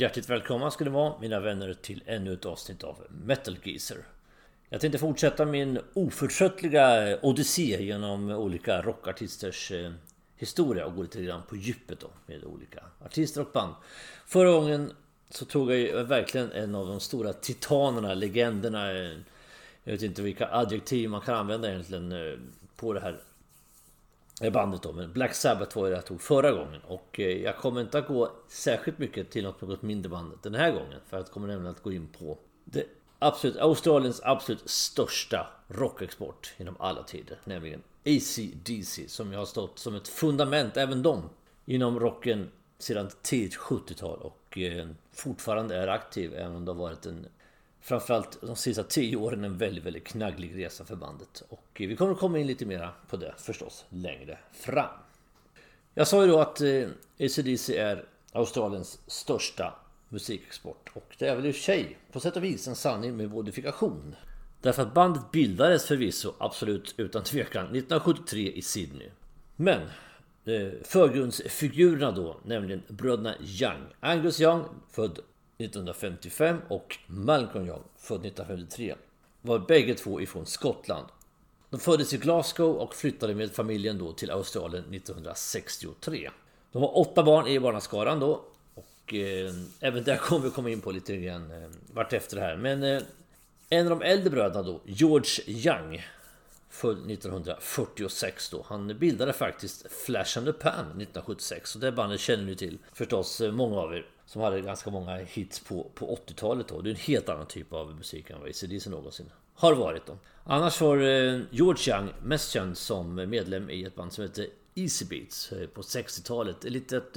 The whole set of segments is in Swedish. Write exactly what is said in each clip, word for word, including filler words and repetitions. Hjärtligt välkomna ska det vara, mina vänner, till ännu ett avsnitt av Metal Geezer. Jag tänkte fortsätta min oförtröttliga odyssé genom olika rockartisters historia och gå lite grann på djupet då, med olika artister och band. Förra gången så tog jag verkligen en av de stora titanerna, legenderna, jag vet inte vilka adjektiv man kan använda egentligen på det här bandet då, men Black Sabbath var det jag tog förra gången och jag kommer inte att gå särskilt mycket till något, något mindre band den här gången, för att kommer nämligen att gå in på det absolut, Australiens absolut största rockexport genom alla tider, nämligen A C D C, som jag har stått som ett fundament även de inom rocken sedan tidigt sjuttiotal och eh, fortfarande är aktiv, även om det har varit en, framförallt de sista tio åren, en väldigt, väldigt knagglig resa för bandet. Och vi kommer att komma in lite mer på det förstås längre fram. Jag sa ju då att A C D C är Australiens största musikexport. Och det är väl i och för sig på sätt och vis en sanning med modifikation. Därför att bandet bildades förvisso absolut utan tvekan nittonhundrasjuttiotre i Sydney. Men förgrundsfigurerna då, nämligen bröderna Young. Angus Young, född nittonhundrafemtiofem, och Malcolm Young, född nittonhundrafemtiotre, var bägge två ifrån Skottland. De föddes i Glasgow och flyttade med familjen då till Australien nittonhundrasextiotre. De har åtta barn i barnaskaran då, och eh, även där kommer vi komma in på lite grann eh, vart efter det här. Men eh, en av de äldre bröderna då, George Young, född nittonhundrafyrtiosex då. Han bildade faktiskt Flash and the Pan nittonhundrasjuttiosex, och det bandet känner ni till förstås, många av er, som hade ganska många hits på, på åttiotalet då. Det är en helt annan typ av musik än vad A C D C någonsin har varit då. Annars var George Young mest känd som medlem i ett band som heter Easy Beats på sextiotalet. Lite ett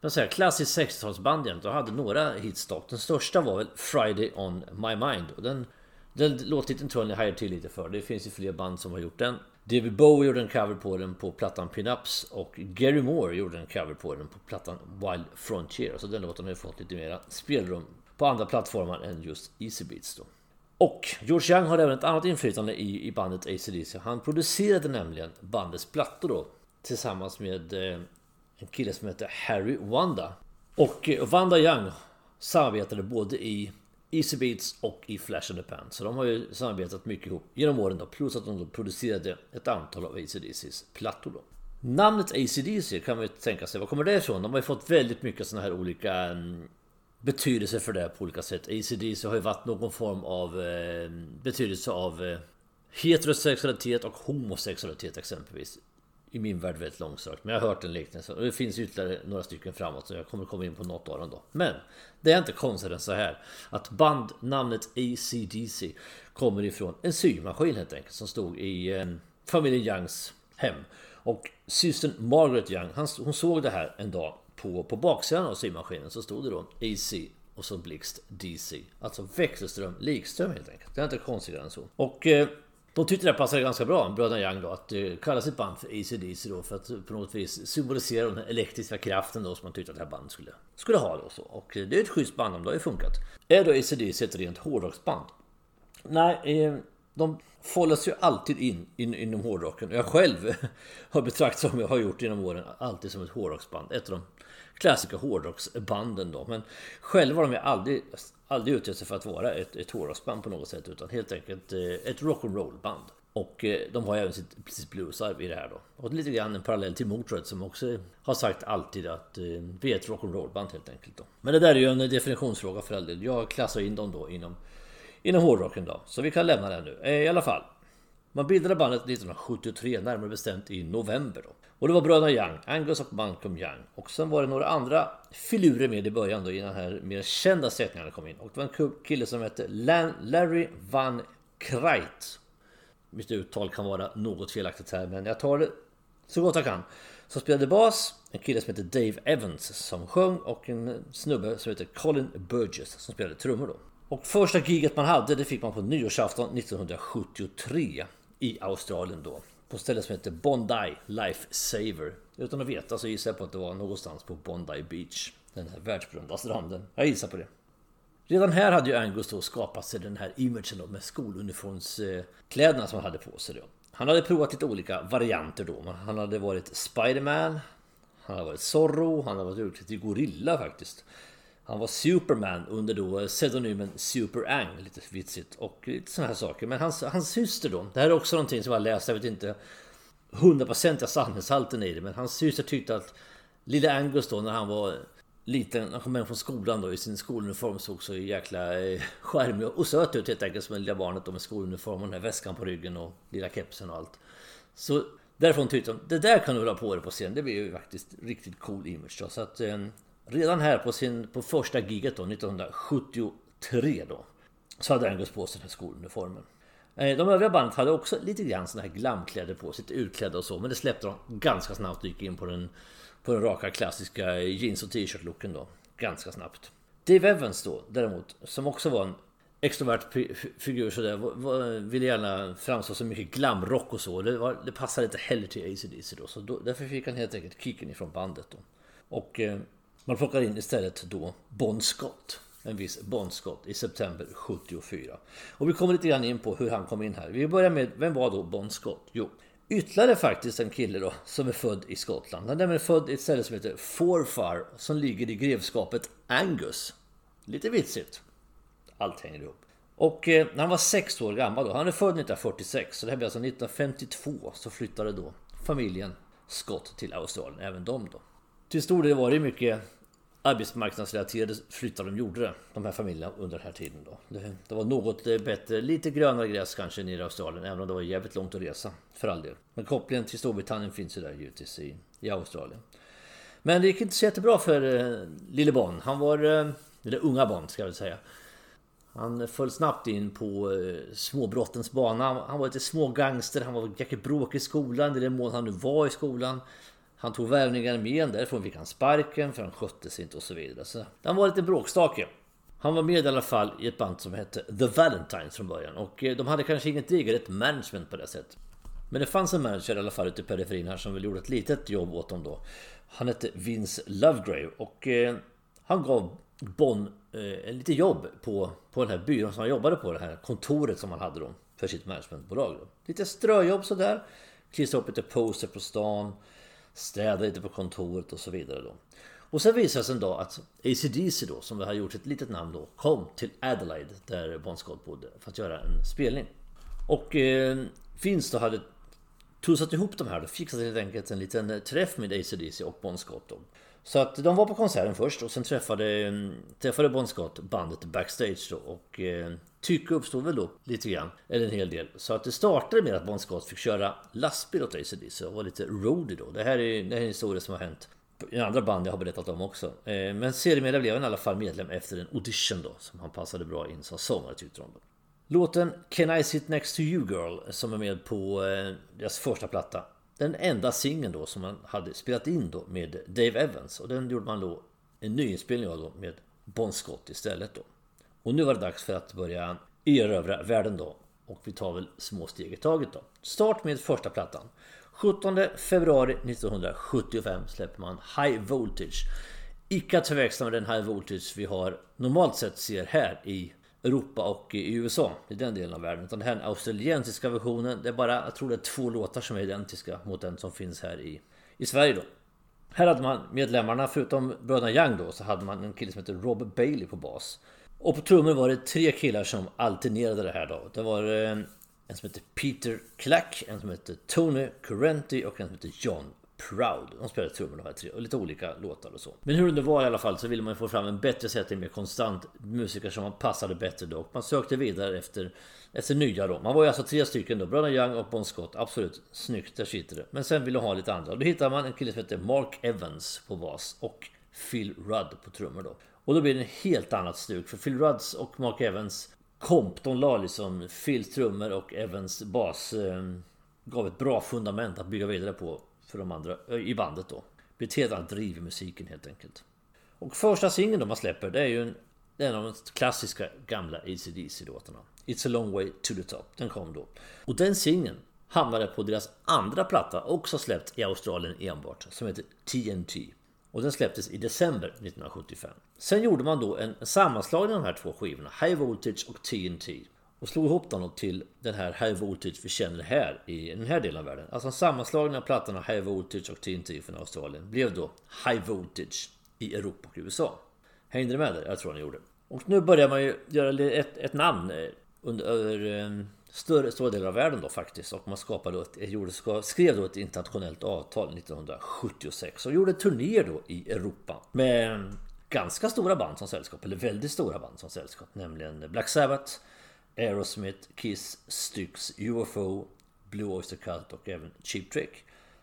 man säger, klassiskt sextiotalsband egentligen. De hade några hits då. Den största var väl Friday on My Mind. Och den, den låten tror jag ni hajar till lite för. Det finns ju fler band som har gjort den. David Bowie gjorde en cover på den på plattan Pinups, och Gary Moore gjorde en cover på den på plattan Wild Frontier. Så den låten har ju fått lite mer spelrum på andra plattformar än just Easy Beats då. Och George Young har även ett annat inflytande i, i bandet A C D C. Han producerade nämligen bandets plattor då, tillsammans med eh, en kille som heter Harry Vanda. Och eh, Vanda Young samarbetade både i Easy Beats och i Flash and the Pan. Så de har ju samarbetat mycket ihop genom åren då, plus att de då producerade ett antal av A C D C's plattor då. Namnet A C D C kan man ju tänka sig, vad kommer det ifrån? De har ju fått väldigt mycket sådana här olika um, betydelser för det på olika sätt. A C D C har ju varit någon form av eh, betydelse av eh, heterosexualitet och homosexualitet exempelvis. I min värld väldigt långsökt, men jag har hört en liknelse. Och det finns ytterligare några stycken framåt, så jag kommer komma in på något av dem då. Men det är inte konstigt än så här att bandnamnet A C D C kommer ifrån en symaskin helt enkelt, som stod i eh, familjen Youngs hem. Och systern Margaret Young, han, hon såg det här en dag på, på baksidan av symaskinen, så stod det då A C och så blixt D C. Alltså växelström, likström helt enkelt. Det är inte konstigt än så. Och Eh, de tyckte det passade ganska bra, bröderna Young då, att kalla sitt band för A C D C då, för att på något vis symbolisera den elektriska kraften då, som man tyckte att det här bandet skulle, skulle ha då. Så. Och det är ett schysst band, om det har ju funkat. Är då A C D C ett rent hårdrocksband? Nej, eh, de follas ju alltid in, in inom hårdrocken. Jag själv har betraktat, som jag har gjort genom åren, alltid som ett hårdrocksband. Ett av de klassiska hårdrocksbanden då. Men själva har de ju aldrig, aldrig utgett sig för att vara ett, ett hårdrocksband på något sätt, utan helt enkelt ett rock'n'roll-band. Och de har ju även sitt, sitt bluesarv i det här då. Och lite grann en parallell till Motörhead, som också har sagt alltid att vi är ett rock'n'roll-band helt enkelt då. Men det där är ju en definitionsfråga för all del. Jag klassar in dem då inom Inom hårdrocken då, så vi kan lämna den nu. I alla fall, man bildade bandet nittonhundrasjuttiotre, närmare bestämt i november då. Och det var bröderna Young, Angus och Malcolm Young. Och sen var det några andra filurer med i början då, i den här mer kända sättningarna kom in. Och det var en kille som hette Larry Van Krijt. Mitt uttal kan vara något felaktigt här, men jag tar det så gott jag kan. Så spelade bas, en kille som hette Dave Evans som sjöng, och en snubbe som hette Colin Burgess som spelade trummor då. Och första giget man hade, det fick man på nyårsafton nittonhundrasjuttiotre i Australien då. På stället som heter Bondi Lifesaver. Utan att veta så gissar jag på att det var någonstans på Bondi Beach. Den här världsberömda stranden. Jag gissar på det. Redan här hade ju Angus då skapat sig den här imagen då, med skoluniformskläderna som han hade på sig då. Han hade provat lite olika varianter då. Han hade varit Spider-Man, han hade varit Zorro, han hade varit utklädd till gorilla faktiskt. Han var Superman under då pseudonymen Super Ang, lite vitsigt, och lite sådana här saker. Men hans, hans syster då, det här är också någonting som jag läste, jag vet inte hundraprocentiga sanningshalten i det, men hans syster tyckte att lilla Angus då, när han var liten, han kom hem från skolan då i sin skoluniform, såg så jäkla eh, skärmig och söt ut helt enkelt, som det lilla barnet då med skoluniform och den här väskan på ryggen och lilla kepsen och allt. Så därifrån tyckte de, det där kan du väl ha på dig på scen, det blir ju faktiskt riktigt cool image då. Så att eh, redan här på, sin, på första giget då, nittonhundrasjuttiotre då, så hade Angus på sig den här skoluniformen. Eh, de övriga bandet hade också lite grann sådana här glamkläder på sig, utklädda och så, men det släppte de ganska snabbt och gick in på den på den raka klassiska jeans- och t-shirt-looken då, ganska snabbt. Dave Evans då, däremot, som också var en extrovert p- figur så där, var, var, ville gärna framstå så mycket glamrock och så. Det, var, det passade inte heller till A C D C då, så då, därför fick han helt enkelt kicken ifrån bandet då. Och eh, man plockade in istället då Bon Scott, en viss Bon Scott, i september sjuttiofyra. Och vi kommer lite grann in på hur han kom in här. Vi börjar med, vem var då Bon Scott? Jo, ytterligare faktiskt en kille då som är född i Skottland. Han är född i ett ställe som heter Forfar, som ligger i grevskapet Angus. Lite vitsigt. Allt hänger ihop. Och eh, när han var sex år gammal då, han är född nittonhundrafyrtiosex, så det här blir alltså nittonhundrafemtiotvå, så flyttade då familjen Scott till Australien, även de då. Till stor del var det mycket arbetsmarknadsrelaterade flyttar de gjorde, de här familjerna, under den här tiden då. Det, det var något bättre, lite grönare gräs kanske nere i Australien, även om det var jävligt långt att resa, för all del. Men kopplingen till Storbritannien finns ju där givetvis i, i Australien. Men det gick inte så jättebra för eh, lille Bon. Han var, eh, eller unga Bon ska jag säga. Han föll snabbt in på eh, småbrottens bana. Han, han var lite smågangster, han var jäkligt bråkig i skolan, i den mån han nu var i skolan. Han tog värvningar med en, därifrån fick han sparken för han skötte sig inte och så vidare. Så han var lite bråkstake. Han var med i alla fall i ett band som hette The Valentines från början. Och de hade kanske inget eget management på det sättet. Men det fanns en manager i alla fall ute i periferin här som väl gjorde ett litet jobb åt dem då. Han hette Vince Lovegrave och eh, han gav Bon eh, lite jobb på, på den här byrån som han jobbade på. Det här kontoret som han hade då för sitt managementbolag. Då. Lite ströjobb sådär. Klistra upp lite poster på stan. Städa lite på kontoret och så vidare då. Och sen visade sig en dag att A C D C då, som vi har gjort ett litet namn då, kom till Adelaide där Bon Scott bodde för att göra en spelning. Och eh, Vince då hade tussat ihop de här och fixat helt enkelt en liten träff med A C D C och Bon Scott då. Så att de var på konserten först och sen träffade, träffade Bon Scott bandet backstage då och eh, tycke uppstod väl då lite grann, eller en hel del. Så att det startade med att Bon Scott fick köra lastbil åt A C D C och var lite roadie då. Det här är en historia som har hänt i andra band jag har berättat om också. Eh, men sedermera blev han i alla fall medlem efter en audition då som han passade bra in som sångare tyckte de då. Låten Can I Sit Next To You Girl som är med på eh, deras första platta. Den enda singeln då som man hade spelat in då med Dave Evans. Och den gjorde man då en nyinspelning av då med Bon Scott istället då. Och nu var det dags för att börja erövra världen då. Och vi tar väl små steg i taget då. Start med första plattan. sjuttonde februari nittonhundrasjuttiofem släpper man High Voltage. Icke att förväxla med den High Voltage vi har normalt sett ser här i Europa och i U S A, i den delen av världen. Utan den här australiensiska versionen, det är bara, jag tror det är två låtar som är identiska mot den som finns här i, i Sverige då. Här hade man medlemmarna, förutom bröderna Young då, så hade man en kille som heter Robert Bailey på bas. Och på trummor var det tre killar som alternerade det här då. Det var en, en som heter Peter Clack, en som heter Tony Correnti och en som heter John Proud. De spelade trummor de här tre och lite olika låtar och så. Men hur det var i alla fall så ville man få fram en bättre setting med konstant musiker som man passade bättre då. Man sökte vidare efter, efter nya då. Man var ju alltså tre stycken då. Bröderna Young och Bon Scott. Absolut snyggt, där sitter det. Men sen ville ha lite andra. Och då hittade man en kille som heter Mark Evans på bas och Phil Rudd på trummor då. Och då blir det en helt annat stuk. För Phil Rudds och Mark Evans komp, de la liksom Phils trummor och Evans bas eh, gav ett bra fundament att bygga vidare på. För de andra i bandet då. Blir ett helt annat driv i musiken helt enkelt. Och första singeln de man släpper, det är ju en, en av de klassiska gamla A C D C-låtarna. It's a long way to the top. Den kom då. Och den singeln hamnade på deras andra platta, också släppt i Australien enbart, som heter T N T. Och den släpptes i december nittonhundrasjuttiofem. Sen gjorde man då en sammanslagning av de här två skivorna, High Voltage och T N T. Och slog ihop dem till den här High Voltage vi känner här i den här delen av världen. Alltså sammanslagningen av plattorna High Voltage och T N T från Australien blev då High Voltage i Europa och U S A. Hängde det med det? Jag tror han gjorde. Och nu börjar man ju göra ett, ett namn under, över större, större delar av världen då faktiskt. Och man skapade ett, gjorde, skrev då ett internationellt avtal nittonhundrasjuttiosex och gjorde turnéer då i Europa med ganska stora band som sällskap, eller väldigt stora band som sällskap, nämligen Black Sabbath, Aerosmith, Kiss, Styx, U F O, Blue Oyster Cult och även Cheap Trick.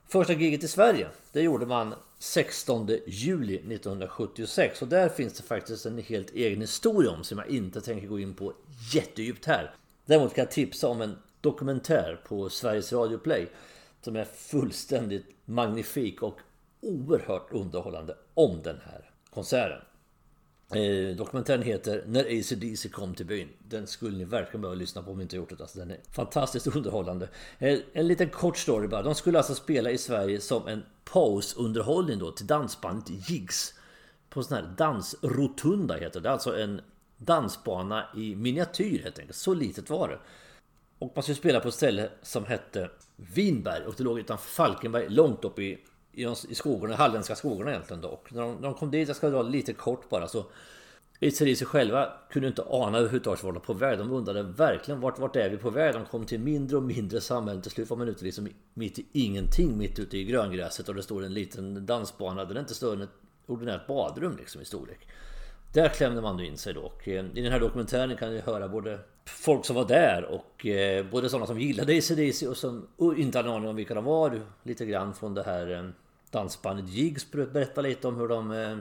Första giget i Sverige, det gjorde man sextonde juli nittonhundrasjuttiosex och där finns det faktiskt en helt egen historia om som jag inte tänker gå in på jättedjupt här. Däremot kan jag tipsa om en dokumentär på Sveriges Radio Play som är fullständigt magnifik och oerhört underhållande om den här konserten. Eh, dokumentären heter När A C D C kom till byn. Den skulle ni verkligen behöva lyssna på om ni inte gjort det. Alltså, den är fantastiskt underhållande. Eh, en liten kort story bara. De skulle alltså spela i Sverige som en pausunderhållning då till dansbandet Jigs. På sån här dansrotunda heter det. Alltså en dansbana i miniatyr helt enkelt. Så litet var det. Och man skulle spela på ett ställe som hette Vinberg. Och det låg utan Falkenberg långt upp i... i skogarna, halländska skogarna egentligen dock. När de, när de kom dit, jag ska dra lite kort bara, så Israel sig själva kunde inte ana överhuvudtaget var de på väg. De undrade verkligen vart, vart är vi på väg. De kom till mindre och mindre samhällen. Till slut var man ute liksom mitt i ingenting, mitt ute i gröngräset, och det stod en liten dansbana. Den är inte större än ett ordinärt badrum liksom i storlek. Där klämde man in sig då, och i den här dokumentären kan ni höra både folk som var där och eh, både sådana som gillade A C D C och som och inte hade aning om vilka de var. Lite grann från det här eh, dansbandet Jigs berätta lite om hur de eh,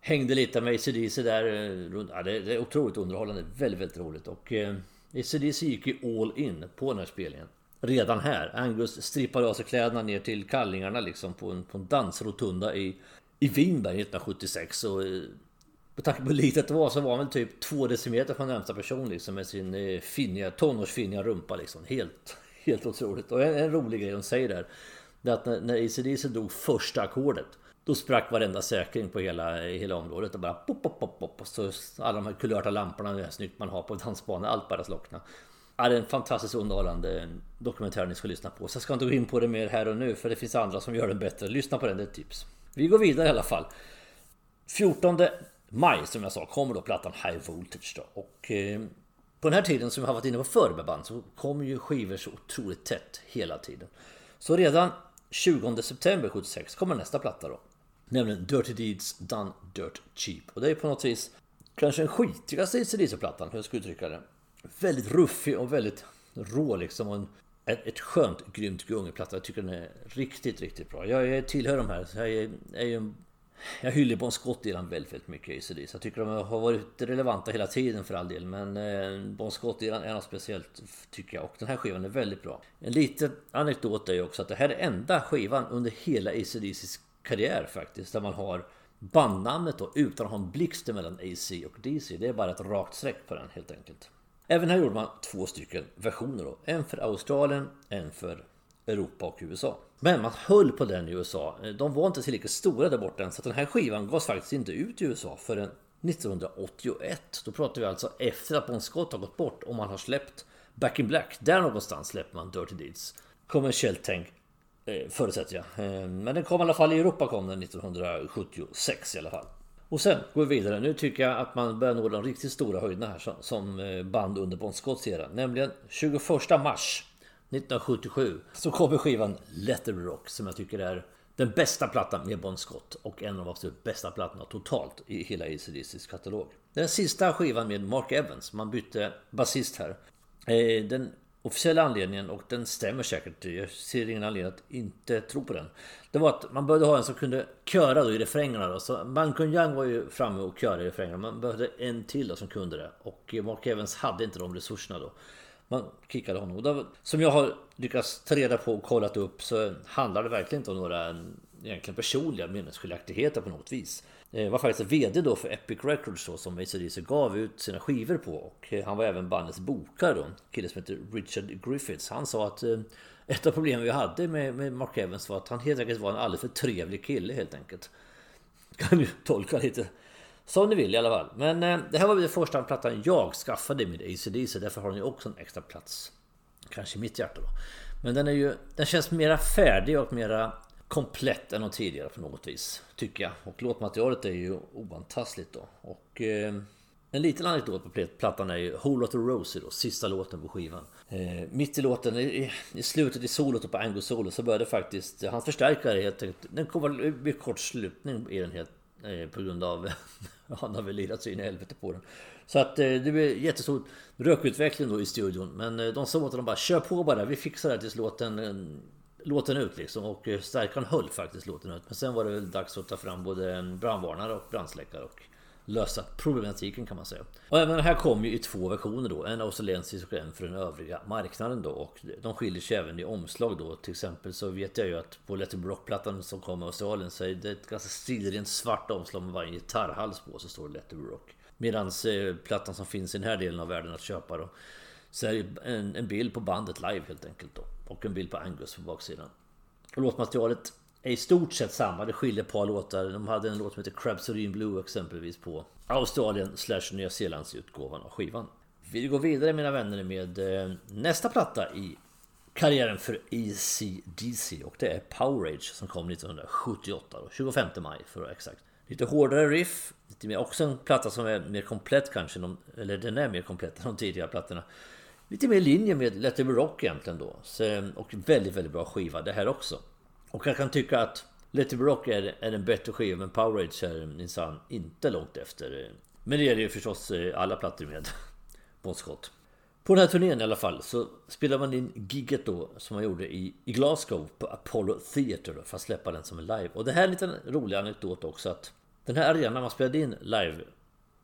hängde lite med A C D C där. Eh, ja, det, det är otroligt underhållande, väldigt, väldigt roligt. Och eh, A C D C gick ju all in på den här spelningen. Redan här, Angus strippade av sig kläderna ner till kallingarna liksom på en, på en dansrotunda i, i Vinberg nittonhundrasjuttiosex och... Eh, med tanke på hur litet det var så var man typ två decimeter från närmsta person liksom, med sin finniga, tonårsfinniga rumpa liksom. Helt, helt otroligt. Och en, en rolig grej de säger där, det är att när, när A C D C dog första ackordet, då sprack varenda säkring på hela, hela området och bara pop, pop, pop, pop. Och så alla de här kulörta lamporna, det här snyggt man har på dansbanan, allt bara slockna. Ja, det är en fantastiskt underhållande dokumentär ni ska lyssna på. Så jag ska inte gå in på det mer här och nu, för det finns andra som gör den bättre. Lyssna på den, det är ett tips. Vi går vidare i alla fall. fjortonde maj som jag sa kommer då plattan High Voltage då. Och eh, på den här tiden som jag har varit inne på förr med band så kommer ju skivor så otroligt tätt hela tiden. Så redan tjugonde september sjuttiosex kommer nästa platta då. Nämligen Dirty Deeds Done Dirt Cheap. Och det är på något vis kanske en skitigaste A C D C-plattan, hur jag ska uttrycka det. Väldigt ruffig och väldigt rå liksom. Och en, ett, ett skönt, grymt gungeplatta. Jag tycker den är riktigt, riktigt bra. Jag, jag tillhör de här. Jag är, är ju en... Jag hyller Bon Scott eran väldigt, väldigt mycket A C D C. Jag tycker de har varit relevanta hela tiden för all del. Men Bon Scott eran är något speciellt tycker jag. Och den här skivan är väldigt bra. En liten anekdot är ju också att det här är enda skivan under hela A C D C:s karriär faktiskt. Där man har bandnamnet då utan att ha en blixt mellan A C och D C. Det är bara ett rakt streck på den helt enkelt. Även här gjorde man två stycken versioner då. En för Australien, en för Europa och U S A. Men man höll på den i U S A. De var inte tillräckligt stora där borta, så att den här skivan gavs faktiskt inte ut i U S A förrän nittonhundraåttioett. Då pratar vi alltså efter att Bon Scott har gått bort och man har släppt Back in Black. Där någonstans släpper man Dirty Deeds. Kommersiellt tänk, förutsätter jag. Men den kom i alla fall i Europa, kom den nittonhundrasjuttiosex i alla fall. Och sen går vi vidare. Nu tycker jag att man börjar nå de riktigt stora höjderna här som band under Bon Scotts era. Nämligen tjugoförsta mars nittonhundrasjuttiosju så kommer skivan Let It Rock som jag tycker är den bästa plattan med Bon Scott och en av de absolut bästa plattorna totalt i hela A C D C:s katalog. Den sista skivan med Mark Evans, man bytte basist här. Den officiella anledningen, och den stämmer säkert, jag ser ingen anledning att inte tro på den, det var att man började ha en som kunde köra då i refrängerna då. Så Malcolm Young var ju framme och körade i refrängerna. Man behövde en till då som kunde det, och Mark Evans hade inte de resurserna då. Man kickade honom. Och då, som jag har lyckats ta reda på och kollat upp, så handlar det verkligen inte om några egentligen personliga meningsskiljaktigheter på något vis. Det var faktiskt vd då för Epic Records då, som A C D C gav ut sina skivor på, och han var även bandets bokare då, kille som heter Richard Griffiths. Han sa att eh, ett av problemen vi hade med, med Mark Evans var att han helt enkelt var en alldeles för trevlig kille helt enkelt. Kan ju tolka lite som ni vill i alla fall. Men eh, det här var den första plattan jag skaffade med A C D C. Därför har den ju också en extra plats, kanske i mitt hjärta då. Men den är ju, den känns mera färdig och mera komplett än de tidigare på något vis, tycker jag. Och låtmaterialet är ju oantastligt då. Och eh, en liten anekdot på plattan är ju Whole Lotta Rosie då, sista låten på skivan. Eh, mitt i låten, i, i slutet i solot och på Angus solo, så började faktiskt hans förstärkare helt enkelt. Den kommer vid kortslutning i den helt, eh, på grund av han har väl lirat sig in i helvete på den. Så att eh, det blir jättestor rökutveckling då i studion. Men eh, de sa att de bara, kör på bara, vi fixar det tills låten... Eh, låten ut liksom, och stärkan höll faktiskt låten ut. Men sen var det väl dags att ta fram både en brandvarnare och brandsläckare och lösa problematiken, kan man säga. Och även här kom ju i två versioner då, en australiensisk och en för den övriga marknaden då, och de skiljer sig även i omslag då. Till exempel så vet jag ju att på Let It Rock-plattan som kom i Australien så är det ett ganska stilrent svart omslag med varje gitarrhals på, så står det Let It Rock. Medans eh, plattan som finns i den här delen av världen att köpa då, så är det en, en bild på bandet live helt enkelt då. Och en bild på Angus på baksidan. Och låtmaterialet är i stort sett samma. Det skiljer ett par låtar. De hade en låt som heter Crabsodine Blue exempelvis på Australien slash Nya Zeelands utgåvan av skivan. Vi går vidare, mina vänner, med nästa platta i karriären för A C D C. Och det är Powerage som kom nittonhundrasjuttioåtta. Då, tjugofemte maj för att vara exakt. Lite hårdare riff. Lite mer, också en platta som är mer komplett kanske. De, eller den är mer komplett än de tidigare plattorna. Lite mer i linje med Let It Be Rock egentligen då. Så, och väldigt, väldigt bra skiva det här också. Och jag kan tycka att Let It Be Rock är, är en bättre skiva, men Powerage är minsann inte långt efter. Men det gäller ju förstås alla plattor med Bon Scott. På den här turnén i alla fall så spelade man in gigget då som man gjorde i, i Glasgow på Apollo Theatre då, för att släppa den som en live. Och det här är en liten rolig anekdot också, att den här arenan man spelade in live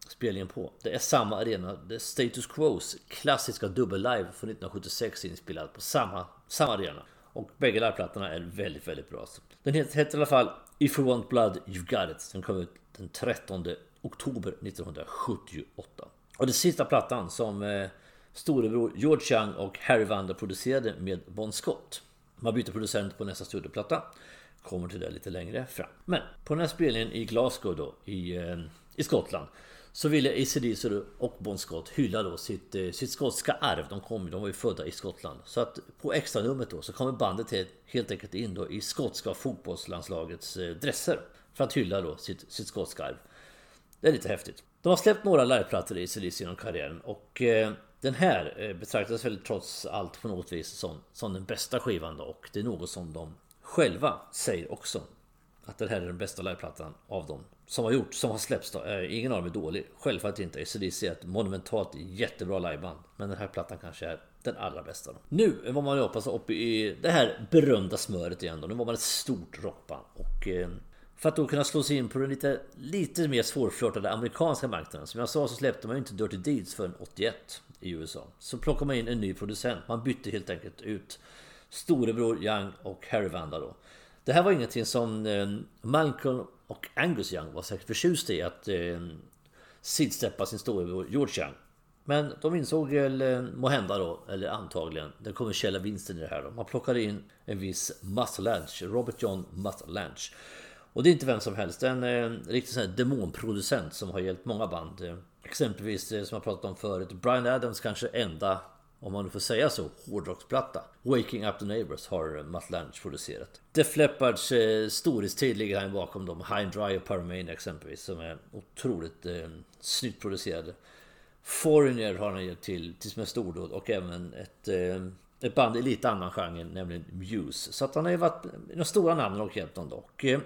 spelningen på, det är samma arena, det är Status Quos klassiska dubbel live från nittonhundrasjuttiosex inspelad på samma, samma arena. Och bägge liveplattorna är väldigt, väldigt bra. Den heter i alla fall If You Want Blood, You've Got It. Den kom ut den trettonde oktober nittonhundrasjuttioåtta. Och den sista plattan som eh, storebror George Young och Harry Vanda producerade med Bon Scott. Man byter producent på nästa studioplatta. Kommer till det lite längre fram. Men på den här spelningen i Glasgow då, i, eh, i Skottland, så ville A C D C och Bon Scott hylla då sitt, sitt skotska arv. De, kom, de var ju födda i Skottland. Så att på extra numret då så kommer bandet helt, helt enkelt in då i skotska fotbollslandslagets dresser. För att hylla då sitt, sitt skotska arv. Det är lite häftigt. De har släppt några liveplattor i A C D C genom karriären. Och eh, den här eh, betraktas väl trots allt på något vis som, som den bästa skivan då. Och det är något som de själva säger också. Att det här är den bästa liveplattan av dem som har gjort, som har släppts då. Eh, ingen av dem är dålig, självfallet inte. A C D C är ett monumentalt jättebra liveband, men den här plattan kanske är den allra bästa då. Nu var man ju hoppas upp i det här berömda smöret igen då. Nu var man ett stort rockband, och eh, för att då kunna slå sig in på den lite, lite mer svårflörtade amerikanska marknaden. Som jag sa så släppte man ju inte Dirty Deeds förrän åttioett i U S A. Så plockade man in en ny producent, man bytte helt enkelt ut storebror Young och Harry Vanda då. Det här var ingenting som eh, Malcolm och Angus Young var säkert förtjust i, att eh, sidsteppa sin storebror George Young. Men de insåg väl, eh, måhända då, eller antagligen, den kommersiella vinsten i det här då. Man plockade in en viss Mutt Lange, Robert John Mutt Lange. Och det är inte vem som helst, en eh, riktigt sån här demonproducent som har hjälpt många band. Eh, exempelvis, eh, som jag pratat om förut, Bryan Adams kanske enda, om man nu får säga så, hårdrocksplatta. Waking Up The Neighbors har Mutt Lange producerat. Def Leppards eh, storhetstid ligger här bakom dem. High and Dry och Paramania exempelvis, som är otroligt eh, snyggt producerade. Foreigner har han hjälpt till, till som är stordåd. Och även ett, eh, ett band i lite annan genre, nämligen Muse. Så att han har ju varit de stora namnen och hjälpt dem dock. Eh,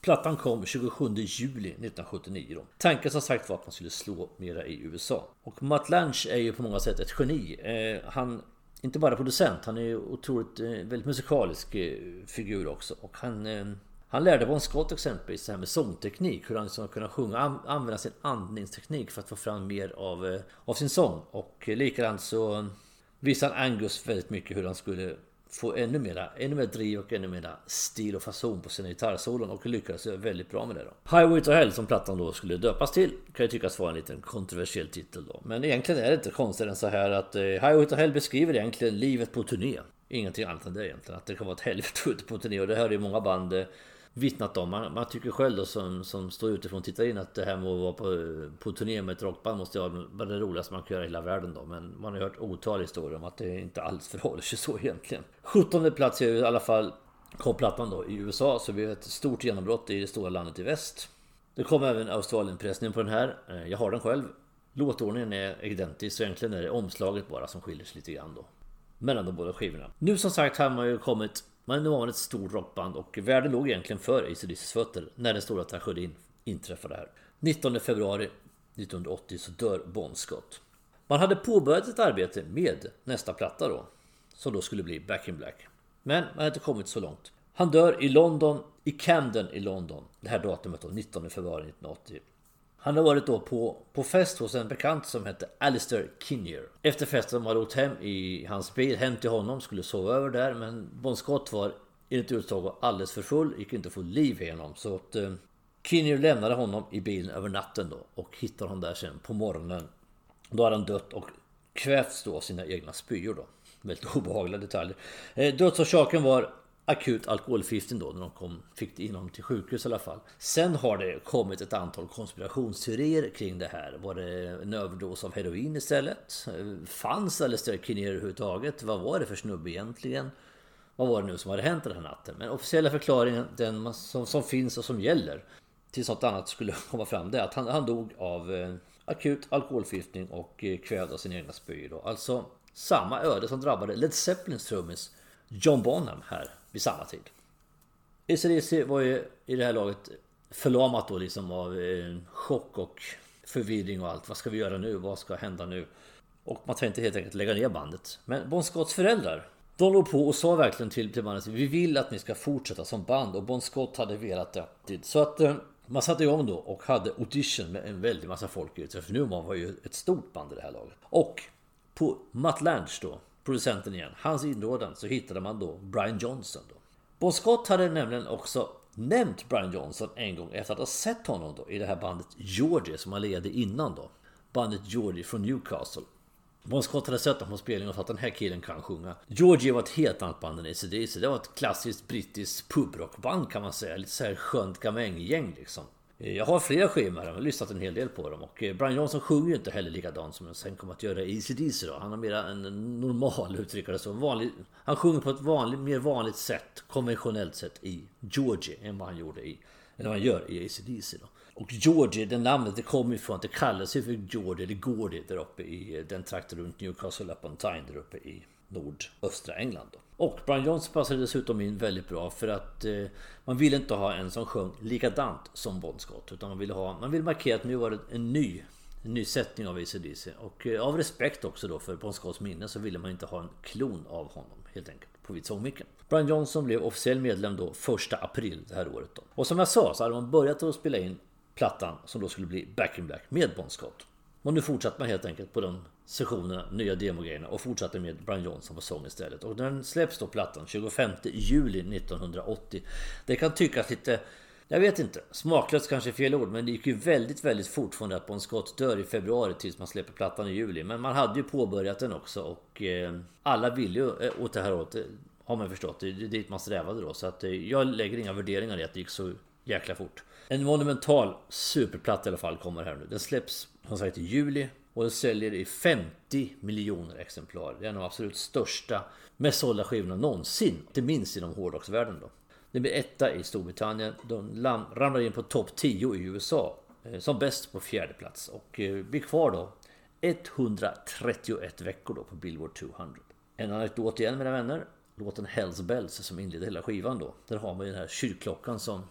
plattan kom tjugosjunde juli nittonhundrasjuttionio då. Tanken som sagt var att man skulle slå mera i U S A. Och Mutt Lange är ju på många sätt ett geni. Eh, han inte bara producent, han är ju otroligt eh, väldigt musikalisk eh, figur också. Och han, eh, han lärde Bon Scott exempelvis det här med sångteknik. Hur han skulle kunna sjunga, an, använda sin andningsteknik för att få fram mer av, eh, av sin sång. Och eh, likadant så visade han Angus väldigt mycket hur han skulle få ännu mer, ännu mer driv och ännu mer stil och fason på sina gitarrsolon, och lyckades väldigt bra med det då. Highway to Hell som plattan då skulle döpas till kan ju tyckas vara en liten kontroversiell titel då. Men egentligen är det inte konstigt än så här att eh, Highway to Hell beskriver egentligen livet på turné. Ingenting annat än det egentligen, att det kan vara ett helvete ute på turné, och det här är ju många band eh, vittnat om. Man, man tycker själv då som, som står utifrån och tittar in att det här med att vara på, på turné med ett rockband måste vara det roligaste man kan göra i hela världen då. Men man har hört otaliga historier om att det inte alls förhåller sig så egentligen. sjuttonde plats är i alla fall kom plattan då i U S A, så blev det ett stort genombrott i det stora landet i väst. Det kom även Australienpressningen på den här. Jag har den själv. Låtordningen är identisk, så egentligen är det omslaget bara som skiljer sig lite grann då mellan de båda skivorna. Nu som sagt har man ju kommit, man var ett stort rockband och världen låg egentligen för A C D C:s fötter när den stora tragedin inträffade här. nittonde februari nittonhundraåttio så dör Bon Scott. Man hade påbörjat ett arbete med nästa platta då, som då skulle bli Back in Black. Men man hade inte kommit så långt. Han dör i London, i Camden i London, det här datumet då, nittonde februari nittonhundraåttio. Han har varit då på, på fest hos en bekant som hette Alistair Kinnear. Efter festen var han åkt hem i hans bil, hem till honom, skulle sova över där. Men Bon Scott var enligt utsago alldeles för full, gick inte att få liv igenom. Så att eh, Kinnear lämnade honom i bilen över natten då och hittade honom där sen på morgonen. Då hade han dött och kvävts då av sina egna spyor då. Väldigt obehagliga detaljer. Eh, dödsorsaken var akut alkoholförgiftning då när de kom, fick det inom till sjukhus i alla fall. Sen har det kommit ett antal konspirationsteorier kring det här. Var det en överdos av heroin istället? Fanns Alistair Kinnear överhuvudtaget? Vad var det för snubbe egentligen? Vad var det nu som hade hänt den här natten? Men officiella förklaringen, den som, som finns och som gäller tills något annat skulle komma fram, det är att han, han dog av eh, akut alkoholförgiftning och eh, kvävd av sin egna spyor då. Alltså samma öde som drabbade Led Zeppelins trummis John Bonham här vid samma tid. A C D C var ju i det här laget förlamat då liksom av eh, chock och förvirring och allt. Vad ska vi göra nu? Vad ska hända nu? Och man tänkte helt enkelt lägga ner bandet. Men Bon Scotts föräldrar, de låg på och sa verkligen till, till bandet: vi vill att ni ska fortsätta som band. Och Bon Scott hade velat det. Så att eh, man satte igång då och hade audition med en väldig massa folk i det. För nu var ju ett stort band i det här laget. Och på Mutt Lange då, producenten igen, hans inrådan, så hittade man då Brian Johnson då. Bon Scott hade nämligen också nämnt Brian Johnson en gång efter att ha sett honom då i det här bandet Geordie som han ledde innan då. Bandet Geordie från Newcastle. Bon Scott hade sett honom på spelningen och sa att den här killen kan sjunga. Geordie var ett helt annat band än A C D C. Det var ett klassiskt brittiskt pubrockband kan man säga. Lite så här skönt gamänggäng liksom. Jag har flera skivor här och lyssnat en hel del på dem. Och Brian Johnson sjunger ju inte heller likadant som han sen kommer att göra i A C D C då. Han har mer en normal uttryckare så vanlig. Han sjunger på ett vanligt, mer vanligt sätt, konventionellt sätt i Georgie än vad han gjorde i, eller vad han gör i A C D C då. Och Georgie, det namnet det kommer ifrån att det kallas ju för Geordie eller Geordie där uppe i den trakten runt Newcastle upon Tyne där uppe i nordöstra England då. Och Brian Johnson passade dessutom in väldigt bra för att eh, man ville inte ha en som sjöng likadant som Bon Scott, utan man ville, ha, man ville markera att nu var det en ny, en ny sättning av A C D C. Och eh, av respekt också då för Bon Scotts minne så ville man inte ha en klon av honom helt enkelt på vitsångmicken. Brian Johnson blev officiell medlem då första april det här året då. Och som jag sa så hade man börjat att spela in plattan som då skulle bli Back in Black med Bon Scott. Och nu fortsatte man helt enkelt på de sessionerna, nya demogrejerna, och fortsatte med Brian Johnson på sång istället. Och den släpps då plattan tjugofemte juli nittonhundraåttio. Det kan tyckas lite, jag vet inte, smaklöst kanske är fel ord, men det gick ju väldigt, väldigt fort från det att Bon Scott dör i februari tills man släpper plattan i juli. Men man hade ju påbörjat den också och eh, alla ville ju eh, åt det här året, har man förstått. Det är dit man strävade då, så att eh, jag lägger inga värderingar i att det gick så jäkla fort. En monumental superplatta i alla fall kommer här nu. Den släpps som sagt i juli och den säljer i femtio miljoner exemplar. Det är en av de absolut största, mest sålda skivorna någonsin, inte minst inom hårdrocksvärlden då. Den blir etta i Storbritannien, de ramlar in på topp tio i U S A, som bäst på fjärde plats. Och blir kvar då etthundratrettioett veckor då på Billboard tvåhundra. En anekdot igen mina vänner, låten Hells Bells som inleder hela skivan då. Där har man ju den här kyrkklockan som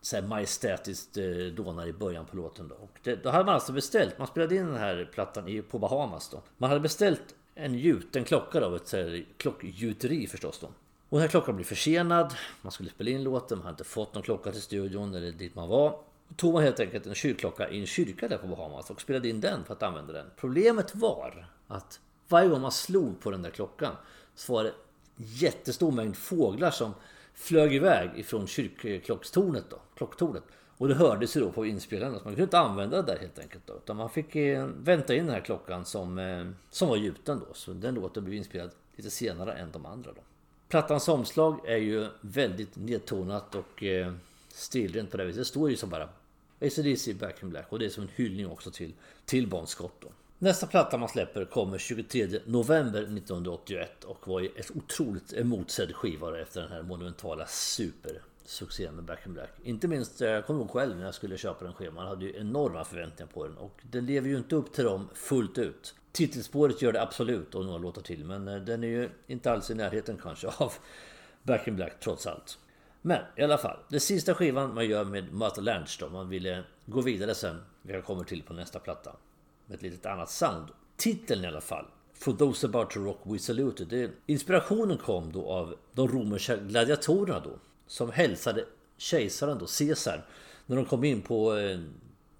så här majestätiskt donar i början på låten då. Och det, då hade man alltså beställt, man spelade in den här plattan i, på Bahamas då. Man hade beställt en gjuten klocka då, ett så här klockgjuteri förstås då. Och den här klockan blev försenad, man skulle spela in låten, man hade inte fått någon klocka till studion eller dit man var. Då tog man helt enkelt en kyrkklocka i en kyrka där på Bahamas och spelade in den för att använda den. Problemet var att varje gång man slog på den där klockan så var det jättestor mängd fåglar som flög iväg ifrån kyrkklockstornet då, klocktornet. Och det hördes ju då på inspelarna att man kunde inte använda det där helt enkelt då. Utan man fick vänta in den här klockan som, som var gjuten då. Så den låten blev inspelad lite senare än de andra då. Plattans omslag är ju väldigt nedtonat och stilrent på det viset. Det står ju som bara A C D C Back in Black och det är som en hyllning också till, till Bon Scott då. Nästa platta man släpper kommer tjugotredje november nittonhundraåttioett och var ju ett otroligt emotsedd skivare efter den här monumentala supersuccén med Back in Black. Inte minst, jag kom ihåg själv när jag skulle köpa den skivan, man hade ju enorma förväntningar på den och den lever ju inte upp till dem fullt ut. Titelspåret gör det absolut och några låtar till, men den är ju inte alls i närheten kanske av Back in Black trots allt. Men i alla fall, det sista skivan man gör med Mutt Lange då, man ville gå vidare sen, vi kommer till på nästa platta. Med ett litet annat sound. Titeln i alla fall, For Those About to Rock We Salute, det, inspirationen kom då av de romerska gladiatorerna då, som hälsade kejsaren då, Caesar, när de kom in på, eh,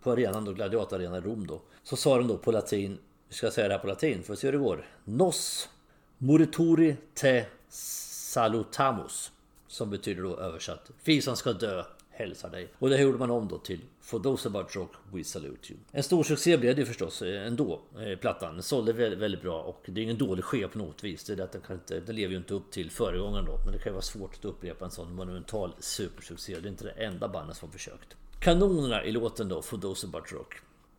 på arenan då, gladiatorarenan i Rom då. Så sa de då på latin, vi ska säga det här på latin för att se hur det går, Nos moritori te salutamus, som betyder då översatt, vi som ska dö hälsar dig. Och det gjorde man om då till For Those About to Rock We Salute You. En stor succé blev det förstås ändå, plattan. Den sålde väldigt, väldigt bra och det är ingen dålig skiva på något vis. Det är att den, kan inte, den lever ju inte upp till föregångaren då. Men det kan ju vara svårt att upprepa en sån monumental supersuccé. Det är inte det enda bandet som försökt. Kanonerna i låten då, For Those About to Rock.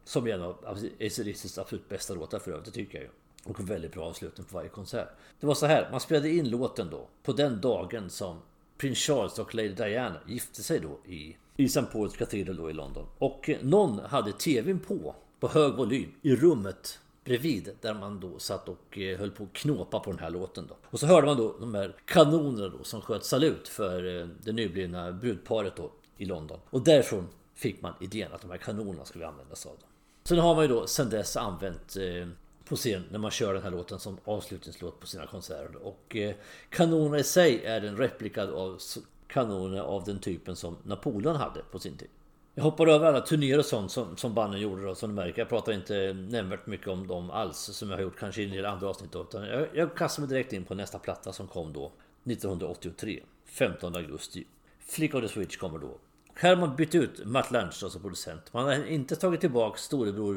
Som är en av A C D C's absolut bästa låtar för övrigt, det tycker jag ju. Och väldigt bra avslutning på varje konsert. Det var så här, man spelade in låten då på den dagen som Prins Charles och Lady Diana gifte sig då i, i Saint Paul's katedral då i London. Och någon hade tvn på, på hög volym, i rummet bredvid där man då satt och höll på att knåpa på den här låten då. Och så hörde man då de här kanonerna då som sköt salut för det nyblivna brudparet då i London. Och därifrån fick man idén att de här kanonerna skulle användas av dem. Sen har man ju då sedan dess använt eh, på scen när man kör den här låten som avslutningslåt på sina konserter. Och eh, kanonerna i sig är en replika av kanoner av den typen som Napoleon hade på sin tid. Jag hoppar över alla turnéer och sånt som, som banden gjorde då, som du märker. Jag pratar inte nämnvärt mycket om dem alls som jag har gjort kanske i en del andra avsnitt då, utan jag, jag kastar mig direkt in på nästa platta som kom då nittonhundraåttiotre, femtonde augusti. Flick of the Switch kommer då. Här har man bytt ut Mutt Lange som producent. Man har inte tagit tillbaka storebror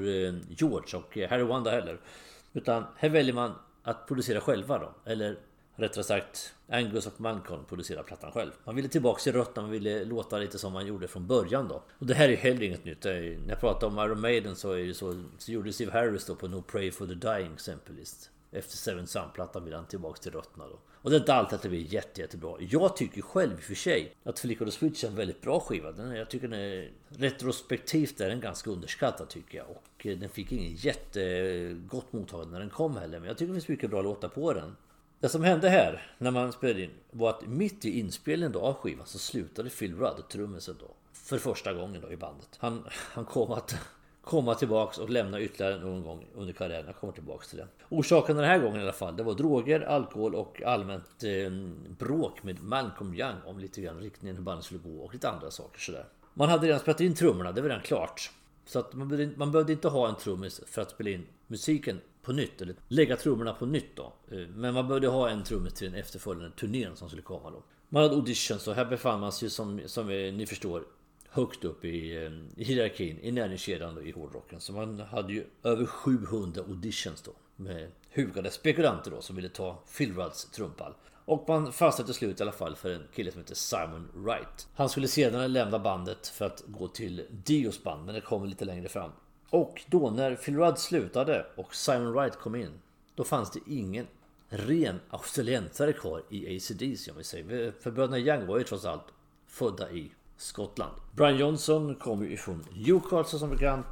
George och Harry Vanda heller. Utan här väljer man att producera själva då. Eller rättare sagt, Angus och Malcolm producerar plattan själv. Man ville tillbaka till rötterna, man ville låta lite som man gjorde från början då. Och det här är heller inget nytt. När jag pratar om Iron Maiden så, är det så, så gjorde Steve Harris då på No Pray for the Dying exempelvis. Efter Seven Sun-plattan vill han tillbaka till rötterna då. Och det är inte alltid att det blir jätte, jättebra. Jag tycker själv för sig att Flick of the Switch är en väldigt bra skiva. Den, jag tycker den är, retrospektivt är den ganska underskattad tycker jag. Och den fick ingen jättegott mottagande när den kom heller. Men jag tycker det finns mycket bra låtar på den. Det som hände här när man spelade in var att mitt i inspelningen då av skivan så slutade Phil Rudd, trummisen då. För första gången då i bandet. Han, han kom att... komma tillbaks och lämna ytterligare någon gång under karriären. Jag kommer tillbaks till den. Orsaken den här gången i alla fall, det var droger, alkohol och allmänt eh, bråk med Malcolm Young om lite grann riktningen hur bandet skulle gå och lite andra saker sådär. Man hade redan spelat in trummorna, det var redan klart. Så att man, behövde, man behövde inte ha en trummis för att spela in musiken på nytt eller lägga trummorna på nytt då. Men man behövde ha en trummis till den efterföljande turnén som skulle komma då. Man hade audition, så här befann man sig som, som ni förstår högt upp i, i hierarkin, i näringskedjan och i hårdrocken. Så man hade ju över sjuhundra auditions då. Med hugade spekulanter då som ville ta Phil Rudds trumpall. Och man fastnade till slut i alla fall för en kille som heter Simon Wright. Han skulle sedan lämna bandet för att gå till Dios band, men det kom lite längre fram. Och då när Phil Rudd slutade och Simon Wright kom in, då fanns det ingen ren australiensare kvar i A C D C om vi säger. För bröderna Young var ju trots allt födda i Skottland. Brian Johnson kom ju ifrån Newcastle som bekant.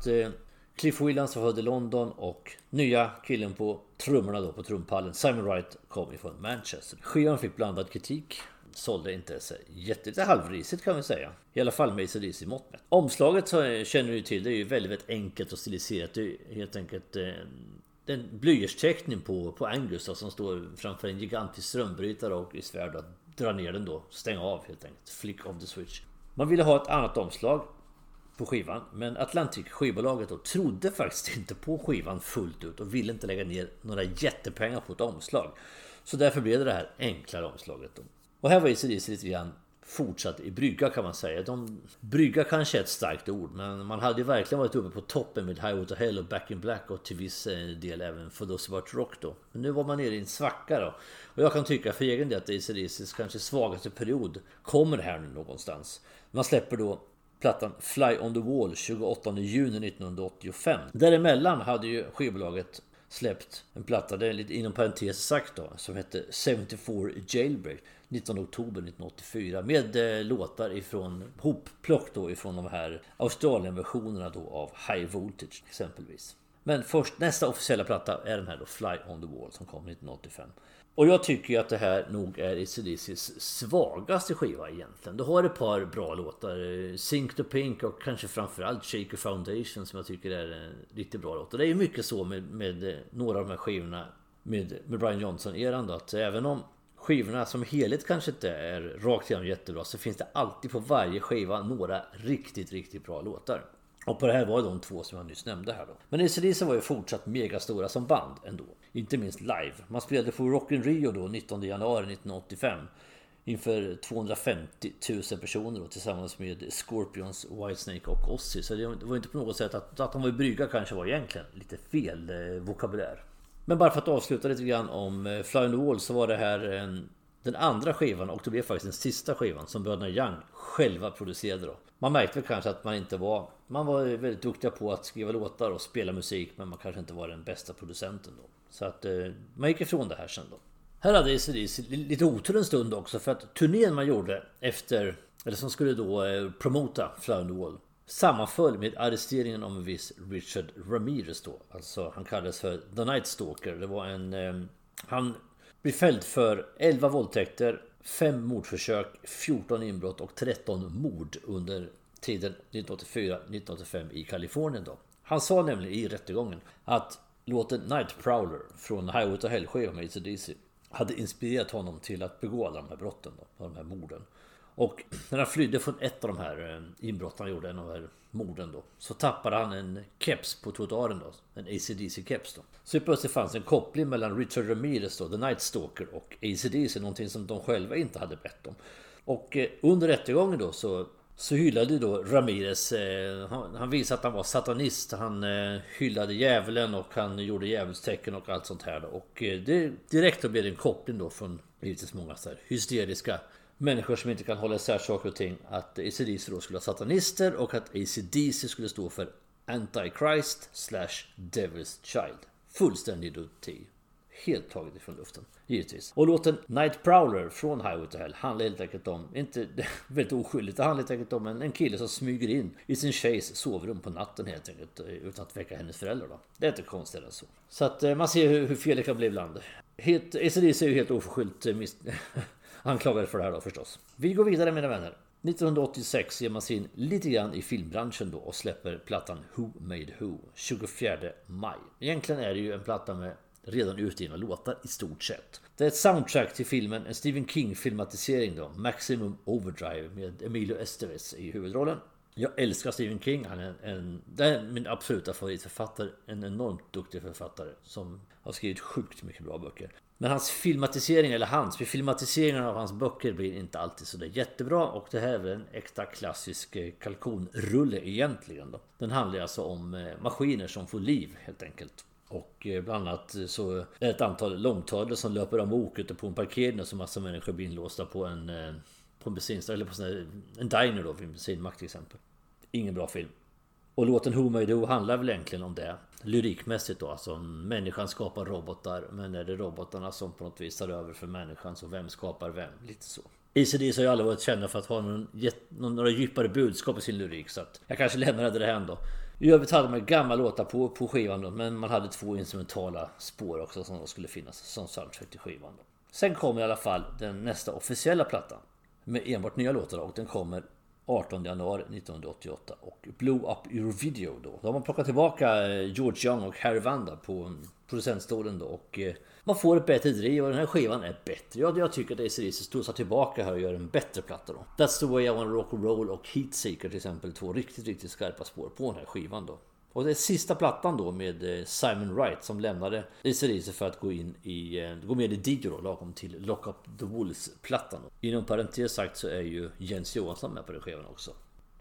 Cliff Williams var född i London och nya killen på trummorna då på trumpallen, Simon Wright, kom ifrån Manchester. Skivan fick blandad kritik. Sålde inte sig jätte halvrisigt kan vi säga. I alla fall med A C D C mått med. Omslaget så känner du till, det är ju väldigt, väldigt enkelt och stiliserat. Det är helt enkelt den blyertsteckning på, på Angus då, som står framför en gigantisk strömbrytare och i svärd att dra ner den då. Stänga av helt enkelt. Flick of the Switch. Man ville ha ett annat omslag på skivan, men Atlantic, skivbolaget då, trodde faktiskt inte på skivan fullt ut och ville inte lägga ner några jättepengar på ett omslag. Så därför blev det det här enklare omslaget då. Och här var A C D C lite grann fortsatt i brygga kan man säga. De, brygga kanske är ett starkt ord, men man hade ju verkligen varit uppe på toppen med Highway to Hell och Back in Black och till viss del även för då svart rock då. Men nu var man nere i en svacka då. Och jag kan tycka för egen del att A C D C's kanske svagaste period kommer här nu någonstans. Man släpper då plattan Fly on the Wall tjugoåttonde juni nittonhundraåttiofem. Däremellan hade ju skivbolaget släppt en platta, det är lite inom parentes sagt då, som hette sjuttiofyra Jailbreak nittonde oktober nittonhundraåttiofyra med eh, låtar ifrån hopplock då ifrån de här Australien-versionerna då av High Voltage exempelvis. Men först nästa officiella platta är den här då Fly on the Wall som kom nittonhundraåttiofem. Och jag tycker ju att det här nog är A C D C's svagaste skiva egentligen. Det har ett par bra låtar, Sink to Pink och kanske framförallt Shaker Foundation som jag tycker är en riktigt bra låt. Och det är ju mycket så med, med några av de här skivorna med, med Brian Johnson-eran då, att även om skivorna som helhet kanske inte är rakt igenom jättebra så finns det alltid på varje skiva några riktigt, riktigt bra låtar. Och på det här var de två som jag nyss nämnde här då. Men A C D C var ju fortsatt mega stora som band ändå. Inte minst live. Man spelade på Rock in Rio då nittonde januari nittonhundraåttiofem. Inför tvåhundrafemtiotusen personer då, tillsammans med Scorpions, Whitesnake och Ozzy. Så det var inte på något sätt att, att de var i brygga kanske var egentligen lite fel eh, vokabulär. Men bara för att avsluta lite grann om eh, Fly on the Wall så var det här en... Den andra skivan, och det blev faktiskt den sista skivan som bröderna Young själva producerade då. Man märkte väl kanske att man inte var... Man var väldigt duktiga på att skriva låtar och spela musik, men man kanske inte var den bästa producenten då. Så att eh, man gick ifrån det här sen då. Här hade A C D C lite otur en stund också för att turnén man gjorde efter... Eller som skulle då eh, promota Fly on the Wall sammanföll med arresteringen av en viss Richard Ramirez då. Alltså han kallades för The Night Stalker. Det var en... Eh, han... Blir fälld för elva våldtäkter, fem mordförsök, fjorton inbrott och tretton mord under tiden nittonhundraåttiofyra till nittonhundraåttiofem i Kalifornien då. Han sa nämligen i rättegången att låten Night Prowler från Highway to Hell med A C D C hade inspirerat honom till att begå alla de här brotten då, de här morden. Och när han flydde från ett av de här inbrotten han gjorde, en av de här morden då, så tappade han en keps på trottoaren då, en A C D C-keps då. Så plötsligt fanns en koppling mellan Richard Ramirez då, The Night Stalker, och A C D C, någonting som de själva inte hade bett om. Och eh, under rättegången då så, så hyllade då Ramirez, eh, han, han visade att han var satanist, han eh, hyllade djävulen och han gjorde djävulstecken och allt sånt här då. Och eh, det, direkt då blev det en koppling då från givetvis många så här hysteriska människor som inte kan hålla isär saker och ting, att A C D C då skulle ha satanister och att A C D C skulle stå för Antichrist slash Devil's Child. Fullständig idioti. Helt taget ifrån luften, givetvis. Och låten Night Prowler från Highway to Hell handlar helt enkelt om, inte väldigt oskyldigt, det handlar helt enkelt om en, en kille som smyger in i sin tjejs sovrum på natten helt enkelt, utan att väcka hennes föräldrar då. Det är inte konstigt än så. Så att man ser hur, hur fel det kan bli ibland. A C D C är ju helt oförskyllt mis- anklagade för det här då förstås. Vi går vidare mina vänner. nittonhundraåttiosex ger man sig in lite grann i filmbranschen då och släpper plattan Who Made Who tjugofjärde maj. Egentligen är det ju en platta med redan utgivna låtar i stort sett. Det är ett soundtrack till filmen, en Stephen King-filmatisering då, Maximum Overdrive med Emilio Estevez i huvudrollen. Jag älskar Stephen King, han är en, det är min absoluta favoritförfattare, en enormt duktig författare som har skrivit sjukt mycket bra böcker. Men hans filmatisering, eller hans, filmatiseringen av hans böcker blir inte alltid så där jättebra. Och det här är väl en äkta klassisk kalkonrulle egentligen då. Den handlar alltså om maskiner som får liv helt enkelt. Och bland annat så är det ett antal långtradare som löper amok ute på en parkering och så massa människor blir inlåsta på en, på en bensinstad, eller på sån här, en diner då, vid en bensinmack till exempel. Ingen bra film. Och låten Who Made Who handlar väl egentligen om det, lyrikmässigt då, alltså människan skapar robotar, men är det robotarna som på något vis tar över för människan, så vem skapar vem, lite så. A C D C har ju alla varit kända för att ha någon, några djupare budskap i sin lyrik, så att jag kanske lämnade det här ändå. I övrigt hade man gamla låtar på, på skivan då, men man hade två instrumentala spår också som då skulle finnas som soundtrack till skivan då. Sen kommer i alla fall den nästa officiella plattan med enbart nya låtar och den kommer artonde januari nittonhundraåttioåtta och Blow Up Your Video då. Då har man plockat tillbaka George Young och Harry Vanda på producentstolen då och man får ett bättre driv och den här skivan är bättre. Ja, jag tycker att A C D C står tillbaka här och gör en bättre platta då. That's the way I wanna rock and roll och Heat Seeker till exempel, två riktigt riktigt skarpa spår på den här skivan då. Och det är sista plattan då med Simon Wright som lämnade A C D C för att gå in i, gå med i Digger då, lagom till Lock Up The Wolves-plattan. Inom parentes sagt så är ju Jens Johansson med på den skivan också.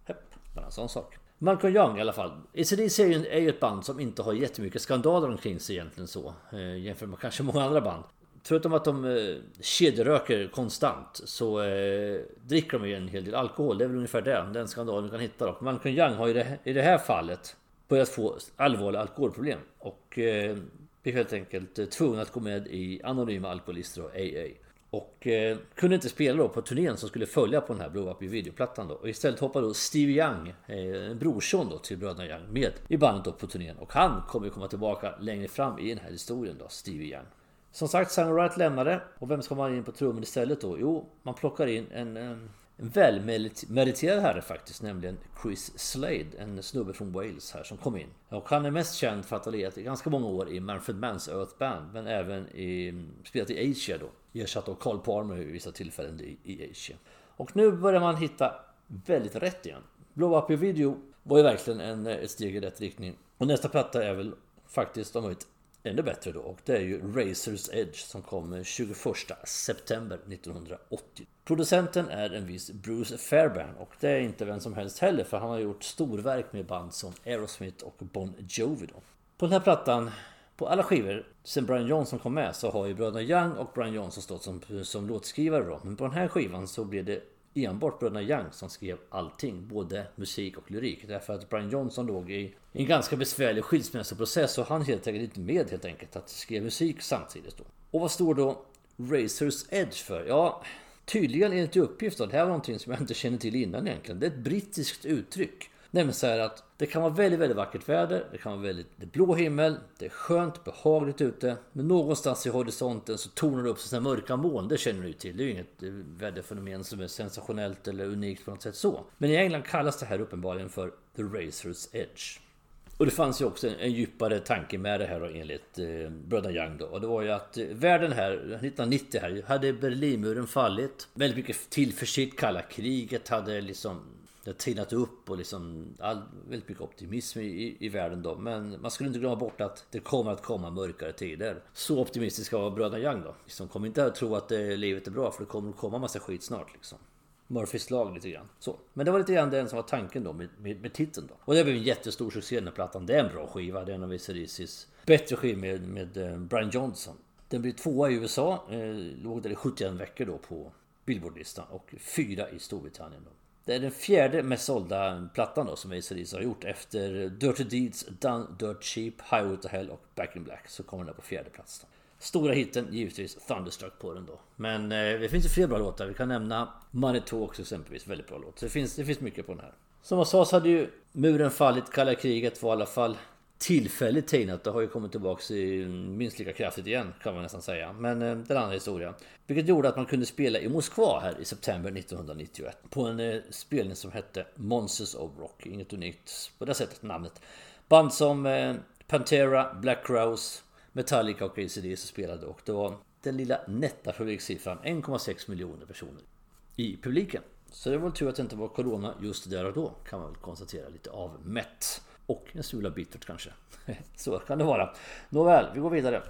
Hepp, bara en sån sak. Malcolm Young i alla fall. A C D C är ju ett band som inte har jättemycket skandaler omkring sig egentligen så, jämfört med kanske många andra band. förutom att de eh, kedjeröker konstant, så eh, dricker de ju en hel del alkohol. Det är väl ungefär det, den skandalen du kan hitta då. Malcolm Young har i det, här, i det här fallet börjat få allvarliga alkoholproblem och eh, blir helt enkelt tvungen att gå med i anonyma alkoholister och A A. Och eh, kunde inte spela då på turnén som skulle följa på den här Blow Up i videoplattan då. Och istället hoppade då Steve Young, eh, en brorson då till bröderna Young, med i bandet då på turnén. Och han kommer ju komma tillbaka längre fram i den här historien då, Steve Young. Som sagt, Sam Wright lämnade. Och vem ska man in på trummen istället då? Jo, man plockar in en, en, en välmeriterad herre faktiskt, nämligen Chris Slade, en snubbe från Wales här som kom in. Och han är mest känd för att ha legat i ganska många år i Manfred Mann's Earth Band, men även i, spelat i Asia då. Ersatt av Carl Palmer i vissa tillfällen i, i Asia. Och nu börjar man hitta väldigt rätt igen. Blow Up Your Video var ju verkligen en, ett steg i rätt riktning. Och nästa platta är väl faktiskt om möjligt ännu bättre då. Och det är ju Razor's Edge som kommer tjugoförsta september nittonhundraåttio. Producenten är en viss Bruce Fairbairn. Och det är inte vem som helst heller, för han har gjort storverk med band som Aerosmith och Bon Jovi då. På den här plattan, på alla skivor sen Brian Johnson kom med, så har ju bröderna Young och Brian Johnson stått som, som låtskrivare då. Men på den här skivan så blev det enbart bröderna Young som skrev allting, både musik och lyrik. Därför att Brian Johnson låg i en ganska besvärlig skilsmässoprocess, och han helt enkelt inte med helt enkelt att skriva musik samtidigt då. Och vad står då Razor's Edge för? Ja, tydligen enligt uppgift då, det här var någonting som jag inte kände till innan egentligen. Det är ett brittiskt uttryck. Nämligen så här att det kan vara väldigt, väldigt vackert väder, det kan vara väldigt det blå himmel, det är skönt, behagligt ute. Men någonstans i horisonten så tornar det upp sig mörka moln, det känner du till. Det är ju inget väderfenomen som är sensationellt eller unikt på något sätt så. Men i England kallas det här uppenbarligen för The Razor's Edge. Och det fanns ju också en, en djupare tanke med det här då, enligt eh, bröderna Young då. Och det var ju att eh, världen här, nittonhundranittio här, hade Berlinmuren fallit. Väldigt mycket tillförsikt, kalla kriget hade liksom... Det har tinat upp och liksom all, väldigt mycket optimism i, i världen då. Men man skulle inte glömma bort att det kommer att komma mörkare tider. Så optimistiska var bröderna Young då. Liksom, kom inte att tro att eh, livet är bra, för det kommer att komma massa skit snart liksom. Murphys lag lite grann. Så. Men det var lite grann den som var tanken då med, med, med titeln då. Och det blev en jättestor succé den här plattan. Det är en bra skiva. Det är en av Vicerisis bättre skiv med, med eh, Brian Johnson. Den blev tvåa i U S A. Eh, låg där i sjuttioen veckor då på Billboard-listan. Och fyra i Storbritannien då. Det är den fjärde mest sålda plattan då som A C D C har gjort efter Dirty Deeds Done Dirt Cheap, Highway to Hell och Back in Black, så kommer den där på fjärde plats då. Stora hitten givetvis Thunderstruck på den då. Men eh, det finns ju fler bra låtar. Vi kan nämna Money Talks exempelvis, väldigt bra låt. Så det finns, det finns mycket på den här. Som jag sa så hade ju muren fallit, kalla kriget var i alla fall tillfälligt tinat. Det har ju kommit tillbaka i minst lika kraftigt igen, kan man nästan säga. Men eh, den andra historien. Vilket gjorde att man kunde spela i Moskva här i september nittonhundranittioett. På en eh, spelning som hette Monsters of Rock. Inget unikt på det sättet namnet. Band som eh, Pantera, Black Crowes, Metallica och A C D C spelade. Och det var den lilla nätta publiksiffran en komma sex miljoner personer i publiken. Så det var tur att det inte var corona just där och då. Kan man väl konstatera lite avmätt. Och en sula bittert kanske. Så kan det vara. Nåväl, vi går vidare.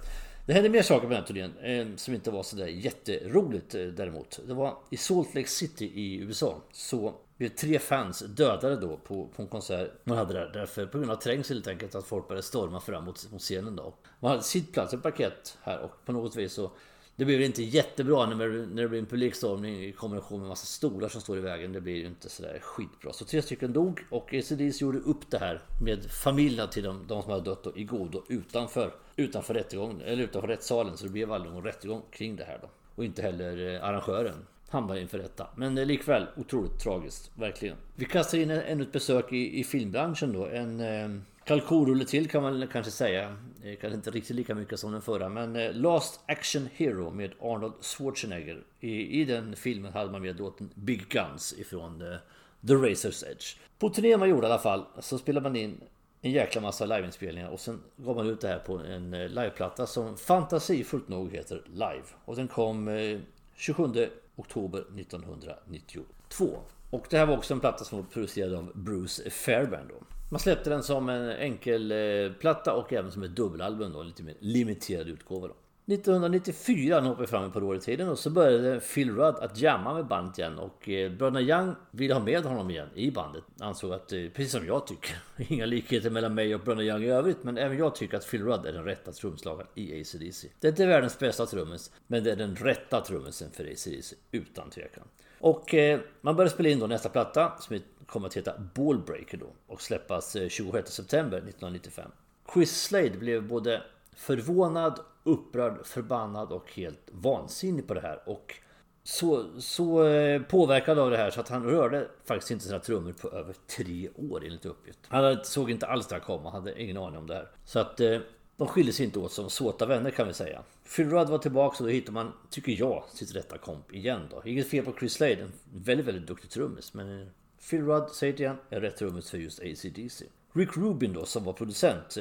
Det hände mer saker på den här turnén eh, som inte var sådär jätteroligt eh, däremot. Det var i Salt Lake City i U S A. Så blev tre fans dödade då på, på en konsert man hade där. Därför på grund av trängsel helt enkelt att folk började storma fram mot, mot scenen då. Man hade sittplats, ett parkett här, och på något vis så... Det blir inte jättebra när, när det blir en publikstormning i kombination med en massa stolar som står i vägen. Det blir ju inte sådär skitbra. Så tre stycken dog, och A C D C gjorde upp det här med familjerna till de, de som hade dött då, i godo utanför, utanför rättegången, eller utanför rättssalen. Så det blev aldrig någon rättegång kring det här då. Och inte heller arrangören hamnade inför detta. Men likväl otroligt tragiskt, verkligen. Vi kastar in ännu ett besök i, i filmbranschen då. En... Eh, Kalkorulle till kan man kanske säga. Kanske inte riktigt lika mycket som den förra. Men Last Action Hero med Arnold Schwarzenegger. I, i den filmen hade man med låten Big Guns ifrån The, The Razor's Edge. På turnén man gjorde i alla fall så spelade man in en jäkla massa liveinspelningar. Och sen gav man ut det här på en liveplatta som fantasifullt nog heter Live. Och den kom tjugosjunde oktober nittonhundranittiotvå. Och det här var också en platta som var producerad av Bruce Fairbairn då. Man släppte den som en enkel platta och även som ett dubbelalbum då, lite mer limiterad utgåva då. nittonhundranittiofyra hoppade vi fram ett par år i tiden och så började Phil Rudd att jamma med bandet igen, och eh, bröderna Young ville ha med honom igen i bandet. Ansåg att, eh, precis som jag tycker, inga likheter mellan mig och bröderna Young i övrigt, men även jag tycker att Phil Rudd är den rätta trumslagaren i A C D C. Det är inte världens bästa trummis, men det är den rätta trummisen för A C D C utan tvekan. Och eh, man började spela in då nästa platta som kommer att heta Ballbreaker då, och släppas eh, tjugosjätte september nittonhundranittiofem. Chris Slade blev både förvånad, upprörd, förbannad och helt vansinnig på det här, och så, så påverkad av det här så att han rörde faktiskt inte sina trummor på över tre år enligt uppgift. Han såg inte alls det här komma, hade ingen aning om det här. Så att eh, de skiljer sig inte åt som såta vänner, kan vi säga. Phil Rudd var tillbaka, så då hittar man, tycker jag, sitt rätta komp igen då. Inget fel på Chris Slade, en väldigt, väldigt duktig trummis, men Phil Rudd, säger det igen, är rätt trummis för just A C D C. Rick Rubin då, som var producent,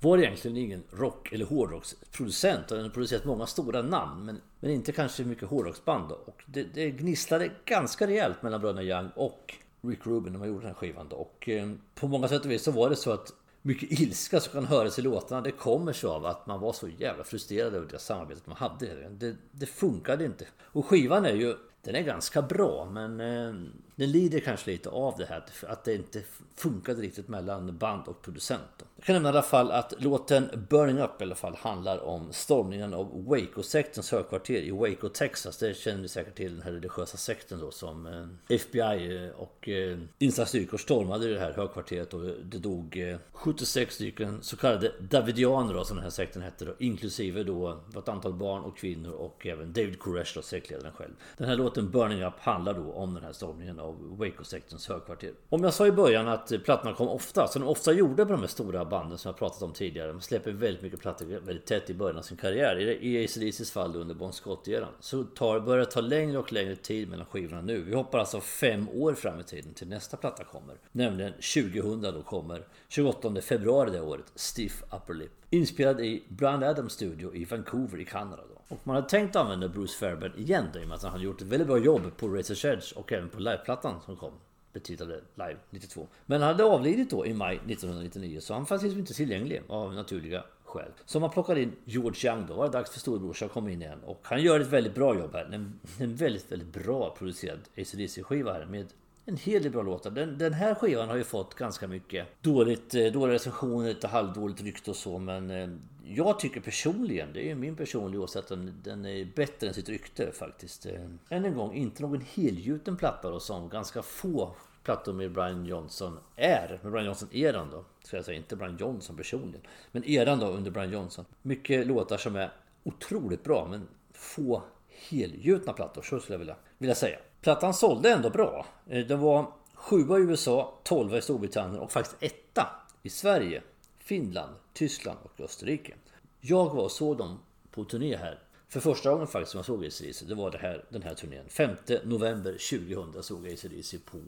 var egentligen ingen rock- eller hårdrocksproducent. Han har producerat många stora namn, men, men inte kanske mycket hårdrocksband då. Och det, det gnisslade ganska rejält mellan bröderna Young och Rick Rubin när man gjorde den här skivan då. Och eh, på många sätt och vis så var det så att mycket ilska som kan höras i låtarna, det kommer så av att man var så jävla frustrerad över det samarbetet man hade. Det, det funkade inte. Och skivan är ju, den är ganska bra, men eh, den lider kanske lite av det här, att det inte funkade riktigt mellan band och producent. Jag kan nämna i alla fall att låten Burning Up i alla fall handlar om stormningen av Waco-sektens högkvarter i Waco, Texas. Det känner vi säkert till, den här religiösa sekten då, som eh, F B I och eh, insatsstyrkor stormade i det här högkvarteret, och det dog eh, sjuttiosex stycken så kallade Davidianer då, som den här sekten hette då, inklusive då ett antal barn och kvinnor och även David Koresh då, sektledaren själv. Den här låten Burning Up handlar då om den här stormningen av Waco-sektens högkvarter. Om jag sa i början att plattorna kom ofta, så de ofta gjorde på de här stora banden som jag pratat om tidigare. De släpper väldigt mycket plattor väldigt tätt i början av sin karriär. I A C D C's fall under Bon Scott-eran så tar, börjar det ta längre och längre tid mellan skivorna nu. Vi hoppar alltså fem år fram i tiden till nästa platta kommer. Nämligen tjugohundra då kommer, tjugoåttonde februari det året, Stiff Upper Lip. Inspelad i Bryan Adams studio i Vancouver i Kanada då. Och man hade tänkt använda Bruce Fairbairn igen då, i och med att han hade gjort ett väldigt bra jobb på Razor's Edge och även på liveplattan som kom, betitlade Live nittiotvå. Men han hade avlidit då i maj nittonhundranittionio, så han fanns liksom inte tillgänglig av naturliga skäl. Så man plockade in George Young då, var det dags för storbrorsan att komma in igen. Och han gör ett väldigt bra jobb här, en, en väldigt, väldigt bra producerad A C D C-skiva här med en hel del bra låtar. Den, den här skivan har ju fått ganska mycket dåligt, dåliga recensioner, lite halvdåligt rykte och så, men jag tycker personligen, det är min personliga åsikt, att den, den är bättre än sitt rykte faktiskt. Än en gång, inte någon helgjuten platta då, som ganska få plattor med Brian Johnson är, med Brian Johnson-eran då, ska jag säga, inte Brian Johnson personligen, men eran då under Brian Johnson. Mycket låtar som är otroligt bra, men få helgjutna plattor, så skulle jag vilja, vilja säga. Plattan sålde ändå bra. Den var sjua i U S A, tolva i Storbritannien och faktiskt etta i Sverige, Finland, Tyskland och Österrike. Jag var såg dem på turné här. För första gången faktiskt som jag såg A C D C, det var det här, den här turnén. femte november tjugohundra såg jag A C D C på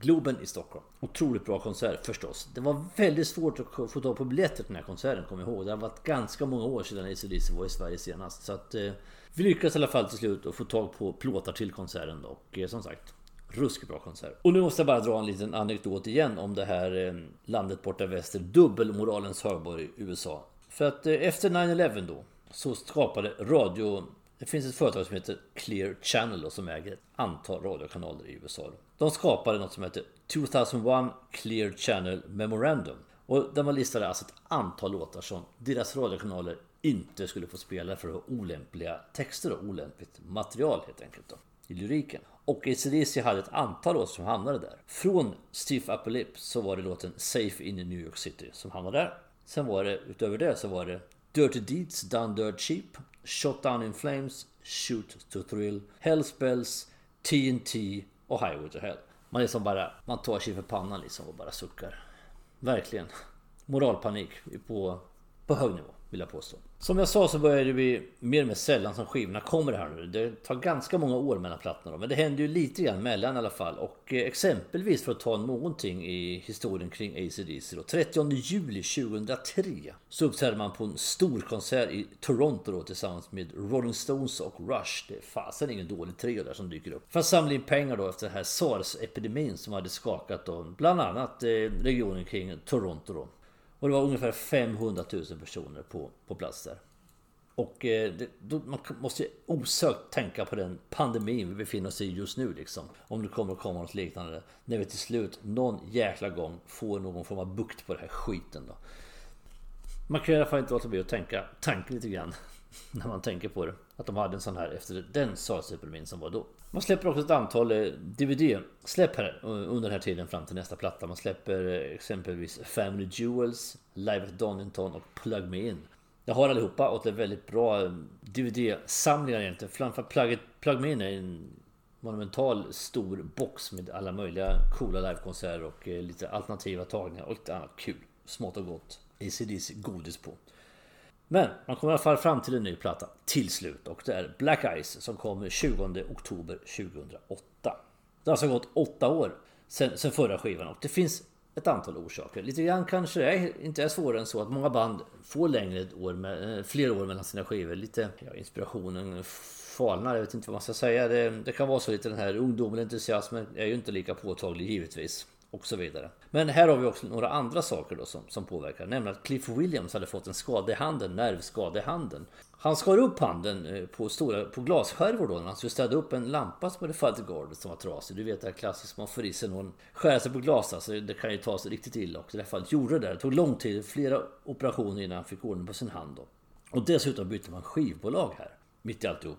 Globen i Stockholm. Otroligt bra konsert förstås. Det var väldigt svårt att få tag på biljetter till den här konserten, kom jag ihåg. Det har varit ganska många år sedan A C D C var i Sverige senast. Så att eh, vi lyckades i alla fall till slut att få tag på plåtar till konserten då. Och eh, som sagt, ruskigt bra konsert. Och nu måste jag bara dra en liten anekdot igen om det här eh, landet borta väster, dubbelmoralens högborg i U S A. För att eh, efter nine eleven då så skapade radio... Det finns ett företag som heter Clear Channel då, som äger ett antal radiokanaler i U S A. De skapade något som heter tjugohundraett Clear Channel Memorandum. Och där man listade alltså ett antal låtar som deras radiokanaler inte skulle få spela för olämpliga texter och olämpligt material helt enkelt då, i lyriken. Och A C D C hade ett antal låtar som hamnade där. Från Stiff Upper Lip så var det låten Safe in New York City som hamnade där. Sen var det, utöver det så var det Dirty Deeds Done Dirt Cheap, Shot Down in Flames, Shoot to Thrill, Hellspells, T N T och Highway to Hell. Man är som bara, man tar sig för pannan liksom och bara suckar. Verkligen. Moralpanik på, på hög nivå vill jag påstå. Som jag sa så börjar det bli mer och mer sällan som skivorna kommer här nu. Det tar ganska många år mellan plattorna, men det händer ju lite grann mellan i alla fall. Och exempelvis för att ta någonting i historien kring A C D C då, trettionde juli tjugohundratre så uppträdde man på en stor konsert i Toronto då, tillsammans med Rolling Stones och Rush. Det är fasen ingen dålig trio där som dyker upp. För att samla in pengar då efter den här SARS-epidemin som hade skakat då, bland annat regionen kring Toronto då. Och det var ungefär femhundratusen personer på, på plats där. Och eh, det, då, man måste osökt tänka på den pandemin vi befinner oss i just nu liksom. Om det kommer att komma något liknande. När vi till slut någon jäkla gång får någon form av bukt på den här skiten då. Man kan i alla fall inte låta bli att tänka tanken lite grann. När man tänker på det. Att de hade en sån här efter den SARS-epidemin som var då. Man släpper också ett antal D V D-släpp här under den här tiden fram till nästa platta. Man släpper exempelvis Family Jewels, Live at Donington och Plug Me In. Jag har allihopa och det är väldigt bra D V D-samlingar egentligen. Framförallt Plug, Plug Me In är en monumental stor box med alla möjliga coola livekonserter och lite alternativa tagningar och lite annat kul. Smått och gott. A C D C godis på. Men man kommer i alla fall fram till en ny platta till slut och det är Black Eyes som kommer tjugonde oktober tjugohundraåtta. Det har alltså gått åtta år sedan, sedan förra skivan och det finns ett antal orsaker. Lite grann kanske det är, inte är svårare än så att många band får längre ett år med, fler år mellan sina skivor. Lite ja, inspirationen falnar, jag vet inte vad man ska säga. Det, det kan vara så lite den här ungdomliga entusiasmen är ju inte lika påtaglig givetvis. Och så vidare. Men här har vi också några andra saker då som, som påverkar. Nämligen att Cliff Williams hade fått en skada i handen, nervskada i handen. Han skar upp handen på, stora, på glasskärvor då när han skulle städa upp en lampa som hade fallit i gardet som var trasig. Du vet det här klassiskt, man får i sig någon skär sig på glas. Alltså det kan ju ta sig riktigt illa och i det här fallet gjorde det där. Det tog lång tid, flera operationer innan han fick ordning på sin hand då. Och dessutom bytte man skivbolag här, mitt i alltihop.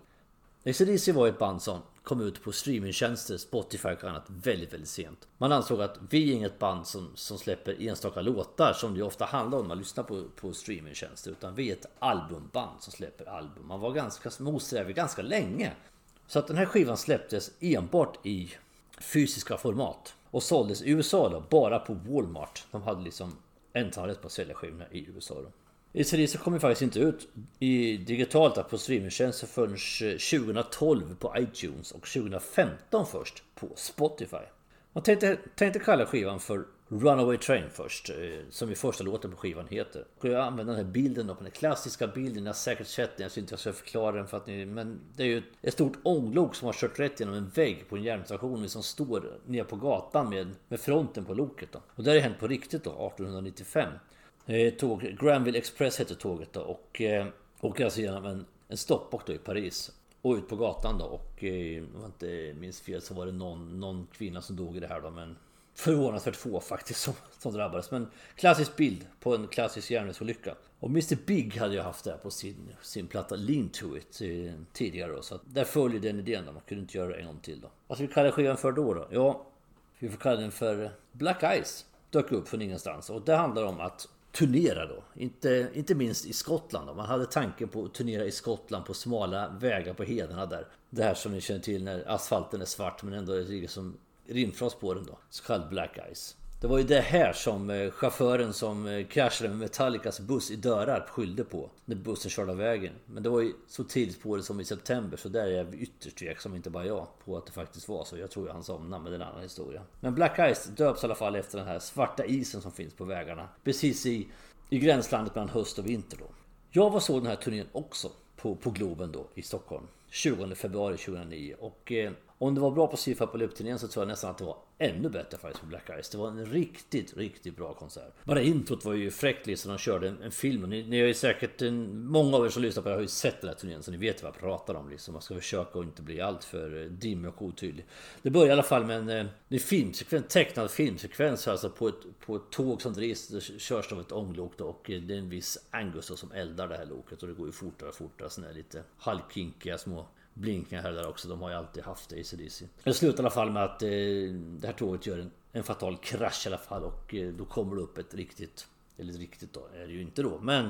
A C D C var ett band som kom ut på streamingtjänster, Spotify och annat väldigt, väldigt sent. Man ansåg att vi är inget band som, som släpper enstaka låtar som det ofta handlar om när man lyssnar på, på streamingtjänster. Utan vi är ett albumband som släpper album. Man var ganska motsträvig ganska länge. Så att den här skivan släpptes enbart i fysiska format. Och såldes i U S A då, bara på Walmart. De hade liksom ensamrätt på att sälja skivorna i U S A då. A C D C kom ju faktiskt inte ut i digitalt på streamingtjänster förrän tjugotolv på iTunes och tjugofemton först på Spotify. Man tänkte, tänkte kalla skivan för Runaway Train först, som i första låten på skivan heter. Och jag använder den här bilden, den klassiska bilden, jag har säkert sett den, jag syns inte jag ska förklara den för att ni, men det är ju ett stort ånglok som har kört rätt genom en vägg på en järnvägsstation som står ner på gatan med, med fronten på loket då. Och det har hänt på riktigt då, artonhundranittiofem. Tåg, Granville Express hette tåget då och eh, åker alltså genom en, en stoppbock då i Paris och ut på gatan då och eh, om jag inte minns fel så var det någon, någon kvinna som dog i det här då, men förvånansvärt få faktiskt som, som drabbades, men klassisk bild på en klassisk järnvägsolycka. Och mister Big hade jag haft det här på sin, sin platta Lean to It eh, tidigare då, så att där följer den idén då, man kunde inte göra det en gång till då. Vad ska vi kalla skivan för då då? Ja, vi får kalla den för Black Eyes, dök upp från ingenstans och det handlar om att turnera då, inte, inte minst i Skottland då. Man hade tanken på att turnera i Skottland på smala vägar på hedarna där. Det här som ni känner till när asfalten är svart men ändå är det som rimfrost på den då. Så kallad Black Eyes. Det var ju det här som chauffören som kraschade med Metallicas buss i Dörrarp skyllde på när bussen körde av vägen. Men det var ju så tidigt på det som i september, så där är jag ytterst tveksam, inte bara jag, på att det faktiskt var så. Jag tror ju han somnade, men det är en annan historia. Men Black Ice döps i alla fall efter den här svarta isen som finns på vägarna. Precis i, i gränslandet mellan höst och vinter då. Jag var så den här turnén också på, på Globen då i Stockholm. tjugonde februari tjugohundranio och... Eh, Om det var bra på Sifa på löpturnén så tror jag nästan att det var ännu bättre faktiskt på Black Eyes. Det var en riktigt, riktigt bra konsert. Bara introt var ju fräckt liksom, de körde en, en film. Och ni, ni har ju säkert, en, många av er som lyssnar på det har ju sett den här turnén så ni vet vad jag pratar om liksom. Man ska försöka och inte bli allt för dimmig och otydlig. Det börjar i alla fall med en, en filmsekvens, tecknad filmsekvens alltså på ett, på ett tåg som drivs, körs av ett ånglok då, och det är en viss Angus då, som eldar det här loket och det går ju fortare och fortare, sådana här lite halvkinkiga små blinkningar här där också, de har ju alltid haft A C D C. Det slutar i alla fall med att eh, det här tåget gör en, en fatal krasch i alla fall och eh, då kommer det upp ett riktigt, eller riktigt då är det ju inte då, men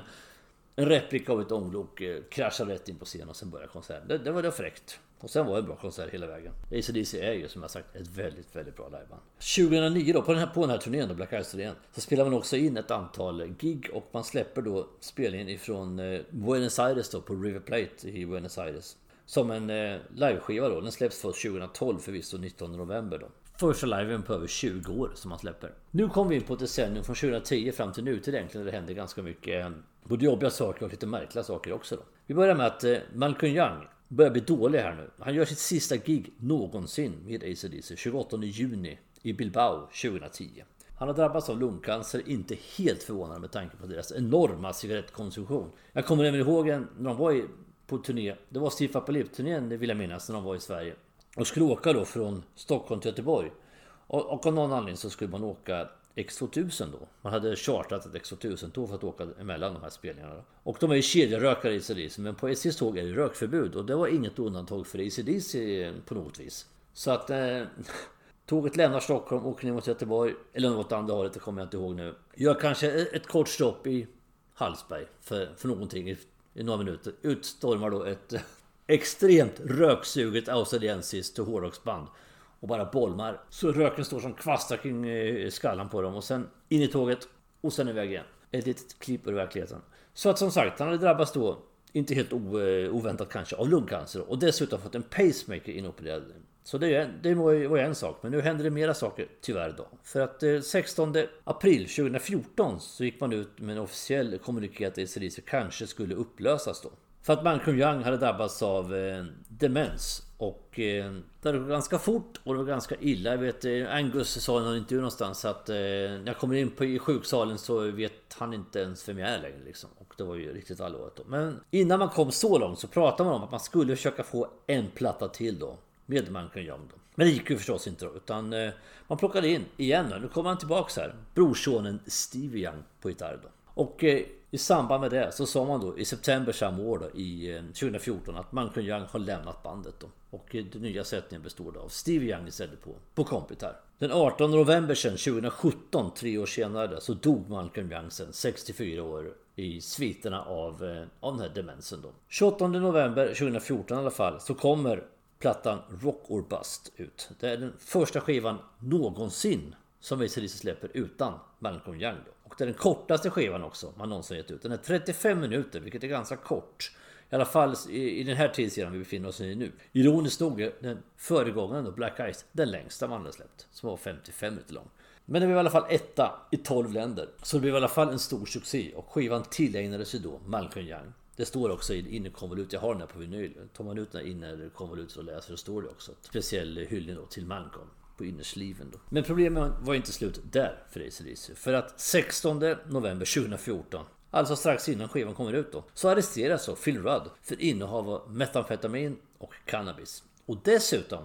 en replika av ett ånglok eh, kraschar rätt in på scenen och sen börjar konserten. Det, det var det fräckt. Och sen var det en bra konsert hela vägen. A C D C är ju som jag sagt ett väldigt, väldigt bra liveband. tjugohundranio då, på den här, på den här turnén då, Black Eyes-turnén, så spelar man också in ett antal gig och man släpper då spelningen ifrån eh, Buenos Aires då, på River Plate i Buenos Aires. Som en eh, liveskiva då. Den släpps först tjugotolv förvisso nittonde november då. Första liven på över tjugo år som man släpper. Nu kommer vi in på ett decennium från tjugohundratio fram till nu till egentligen. Det händer ganska mycket eh, både jobbiga saker och lite märkliga saker också då. Vi börjar med att eh, Malcolm Young börjar bli dålig här nu. Han gör sitt sista gig någonsin med A C D C tjugoåttonde juni i Bilbao tjugohundratio. Han har drabbats av lungcancer, inte helt förvånande med tanke på deras enorma cigarettkonsumtion. Jag kommer även ihåg en, när de var i, på turné, det var Stiff Upper Lip-turnén, det vill jag minnas, när de var i Sverige. Och skulle åka då från Stockholm till Göteborg. Och, och av någon anledning så skulle man åka X tvåtusen då. Man hade chartat ett X tvåtusen-tåg för att åka emellan de här spelningarna. Då. Och de är ju kedjerökare i A C D C, men på A C D C tåg är det rökförbud. Och det var inget undantag för A C D C på något vis. Så att... Eh, Tåget lämnar Stockholm, åker ner mot Göteborg, eller något andra hållet, det kommer jag inte ihåg nu. Gör kanske ett kort stopp i Hallsberg för, för någonting i, i några minuter. Utstormar då ett extremt röksuget australiensiskt hårdrocksband och bara bolmar. Så röken står som kvastar kring skallan på dem och sen in i tåget och sen iväg igen. Ett litet klipp ur verkligheten. Så att som sagt, han hade drabbats då, inte helt oväntat kanske, av lungcancer och dessutom fått en pacemaker inopererad. Så det, det var ju en sak, men nu händer det mera saker tyvärr då. För att sextonde april tjugofjorton så gick man ut med en officiell kommuniké att A C D C kanske skulle upplösas då. För att Malcolm Young hade drabbats av eh, demens och eh, det var ganska fort och det var ganska illa. Jag vet, Angus sa i någon intervju någonstans att eh, när jag kommer in på, i sjuksalen så vet han inte ens vem jag är längre liksom. Och det var ju riktigt allvarligt då. Men innan man kom så långt så pratade man om att man skulle försöka få en platta till då. Med Malcolm Young då. Men det gick ju förstås inte då, utan eh, man plockade in igen då. Nu kommer han tillbaka här. Brorsonen Stevie Young på gitarr då. Och eh, i samband med det så sa man då i september samma år då, i eh, tjugofjorton att Malcolm Young har lämnat bandet då. Och eh, den nya sättningen består då av Stevie Young istället på, på kompitar. Den artonde november sedan tjugosjutton, tre år senare då, så dog Malcolm Young sedan sextiofyra år i sviterna av, eh, av den här demensen då. tjugoåttonde november tjugofjorton i alla fall så kommer plattan Rock or Bust ut. Det är den första skivan någonsin som A C D C släpper utan Malcolm Young då. Och det är den kortaste skivan också man någonsin gett ut. Den är trettiofem minuter, vilket är ganska kort. I alla fall i, i den här tidseran vi befinner oss i nu. Ironiskt nog, den föregångaren då, Black Ice, den längsta man hade släppt. Som var femtiofem minuter lång. Men det blev i alla fall etta i tolv länder. Så det blev i alla fall en stor succé. Och skivan tillägnades ju då Malcolm Young. Det står också i innerkonvolut, jag har den här på vinyl. Tar man ut den här innerkonvolut så läser det, står det också. Ett speciell hyllning då till Malcolm på innersliven då. Men problemet var inte slut där för A C D C. För att sextonde november tjugofjorton, alltså strax innan skivan kommer ut då, så arresteras så Phil Rudd för innehav av metamfetamin och cannabis. Och dessutom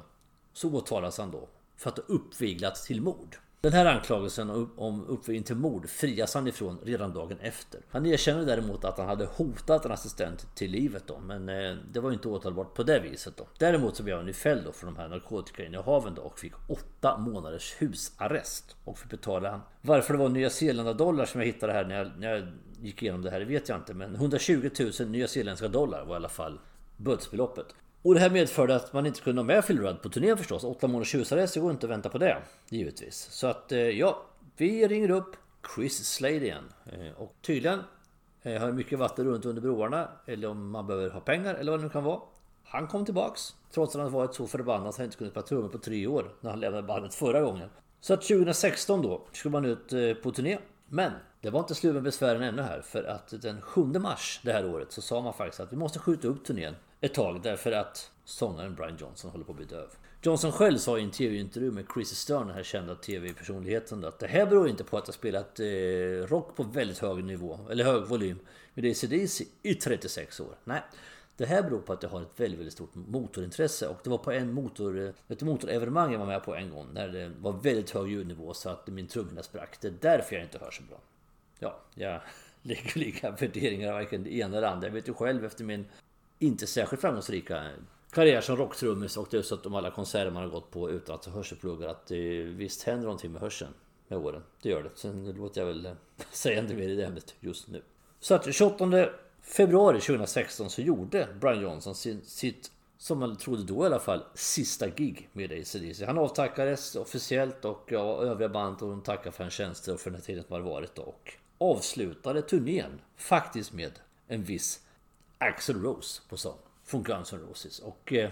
så åtalas han då för att ha uppviglat till mord. Den här anklagelsen om uppvigling till mord frias han ifrån redan dagen efter. Han erkänner däremot att han hade hotat en assistent till livet då, men det var ju inte åtalbart på det viset då. Däremot så blev han ju fälld då för de här narkotikainnehaven då och fick åtta månaders husarrest och fick betala. Varför det var Nya Zeeländska dollar som jag hittade här när jag, när jag gick igenom det här vet jag inte, men etthundratjugotusen Nya Zeeländska dollar var i alla fall bötesbeloppet. Och det här medförde att man inte kunde ha med Phil Rudd på turnén förstås. Åtta månaders husarrest, så går inte att vänta på det, givetvis. Så att, ja, vi ringer upp Chris Slade igen. Och tydligen har mycket vatten runt under broarna, eller om man behöver ha pengar, eller vad det nu kan vara. Han kom tillbaks, trots att han varit så förbannad att han inte kunde spela trummor på tre år när han lämnade bandet förra gången. Så att tjugosexton då skulle man ut på turné. Men det var inte slut med besvären ännu här, för att den sjunde mars det här året så sa man faktiskt att vi måste skjuta upp turnén ett tag därför att sångaren Brian Johnson håller på att bli döv. Johnson själv sa i en tv-intervju med Chris Stern, den här kända tv-personligheten, att det här beror inte på att jag spelat eh, rock på väldigt hög nivå eller hög volym med A C D C i trettiosex år. Nej, det här beror på att jag har ett väldigt, väldigt stort motorintresse och det var på en motor, ett motorevenemang jag var med på en gång när det var väldigt hög ljudnivå så att min trumhinna sprack. Det är därför jag inte hör så bra. Ja, jag lägger lika värderingar varken det ena eller andra. Jag vet ju själv efter min inte särskilt framgångsrika karriär som rocktrummis och dessutom alla konserter man har gått på utan att hörselpluggar att det visst händer någonting med hörseln med åren. Det gör det. Sen låter jag väl säga inte mer i det ämnet just nu. Så att tjugoåttonde februari tjugosexton så gjorde Brian Johnson sin, sitt, som man trodde då i alla fall, sista gig med A C D C. Han avtackades officiellt och ja, övriga band och de tackade för hans tjänster och för den här tiden man varit då, och avslutade turnén faktiskt med en viss Axl Rose på sång från Guns N' Roses. Och eh,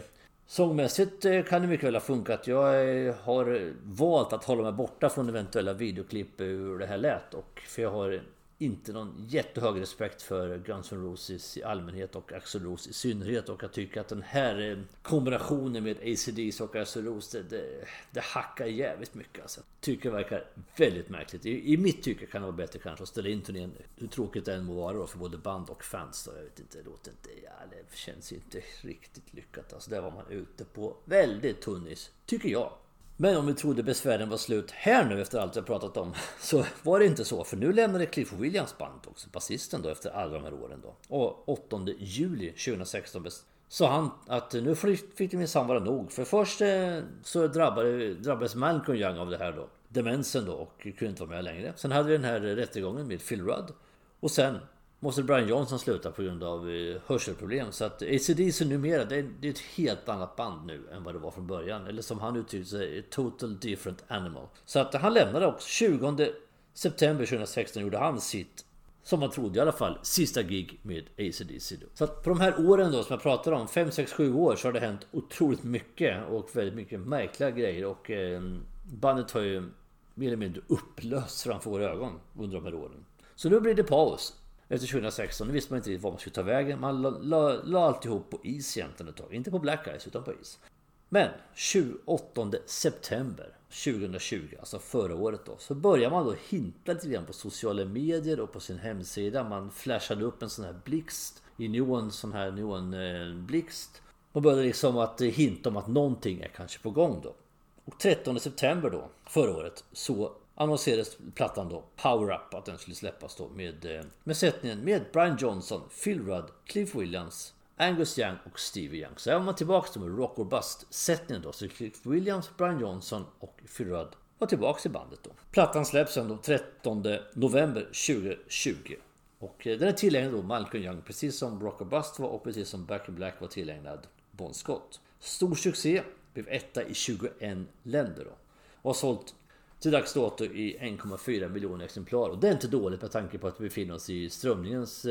sångmässigt eh, kan det mycket väl ha funkat. Jag eh, har valt att hålla mig borta från eventuella videoklipp ur det här lät. Och, för jag har inte någon jättehög respekt för Guns N' Roses i allmänhet och Axl Rose i synnerhet, och jag tycker att den här kombinationen med A C D C och Axl Rose det, det, det hackar jävligt mycket alltså. Tycker verkar väldigt märkligt. I, i mitt tycke kan det vara bättre kanske att ställa in turnén, hur tråkigt det än må vara då, för både band och fans då, jag vet inte, det låter inte, ja, det känns inte riktigt lyckat alltså, där var man ute på väldigt tunnis, tycker jag. Men om vi trodde besvären var slut här nu efter allt jag pratat om, så var det inte så. För nu lämnade Cliff Williams band också, basisten då, efter alla de här åren då. Och åttonde juli tjugohundrasexton sa han att nu fick det minsann vara nog. För först så drabbade, drabbades Malcolm Young av det här då, demensen då, och kunde inte vara med längre. Sen hade vi den här rättegången med Phil Rudd. Och sen måste Brian Johnson sluta på grund av hörselproblem. Så att A C D C numera, det är, det är ett helt annat band nu än vad det var från början. Eller som han uttryckte sig, total different animal. Så att han lämnade också. tjugonde september tjugohundrasexton gjorde han sitt, som man trodde i alla fall, sista gig med A C D C då. Så att på de här åren då som jag pratade om, fem, sex, sju år, så har det hänt otroligt mycket. Och väldigt mycket märkliga grejer. Och eh, bandet har ju mer eller mindre upplöst framför våra ögon under de här åren. Så nu blir det paus. Efter tjugohundrasexton, nu visste man inte riktigt vad man skulle ta vägen. Man la, la, la alltihop på is egentligen ett tag. Inte på Black Ice utan på is. Men tjugoåttonde september tjugohundratjugo, alltså förra året då, så börjar man då hinta lite grann på sociala medier och på sin hemsida. Man flashade upp en sån här blixt i neon, sån här neon eh, blixt. Man började liksom att hinta om att någonting är kanske på gång då. Och trettonde september då, förra året, så annonserades plattan då, Power Up, att den skulle släppas då med, med sättningen med Brian Johnson, Phil Rudd, Cliff Williams, Angus Young och Stevie Young. Så även om man tillbaka till Rock or Bust-sättningen då, så Cliff Williams, Brian Johnson och Phil Rudd var tillbaka i bandet då. Plattan släpps sen då trettonde november tjugohundratjugo. Och den är tillägnad då Malcolm Young, precis som Rock or Bust var och precis som Back in Black var tillägnad Bon Scott. Stor succé, blev etta i tjugoett länder då. Och har sålt till dags dato i en komma fyra miljoner exemplar. Och det är inte dåligt med tanke på att vi befinner oss i strömningens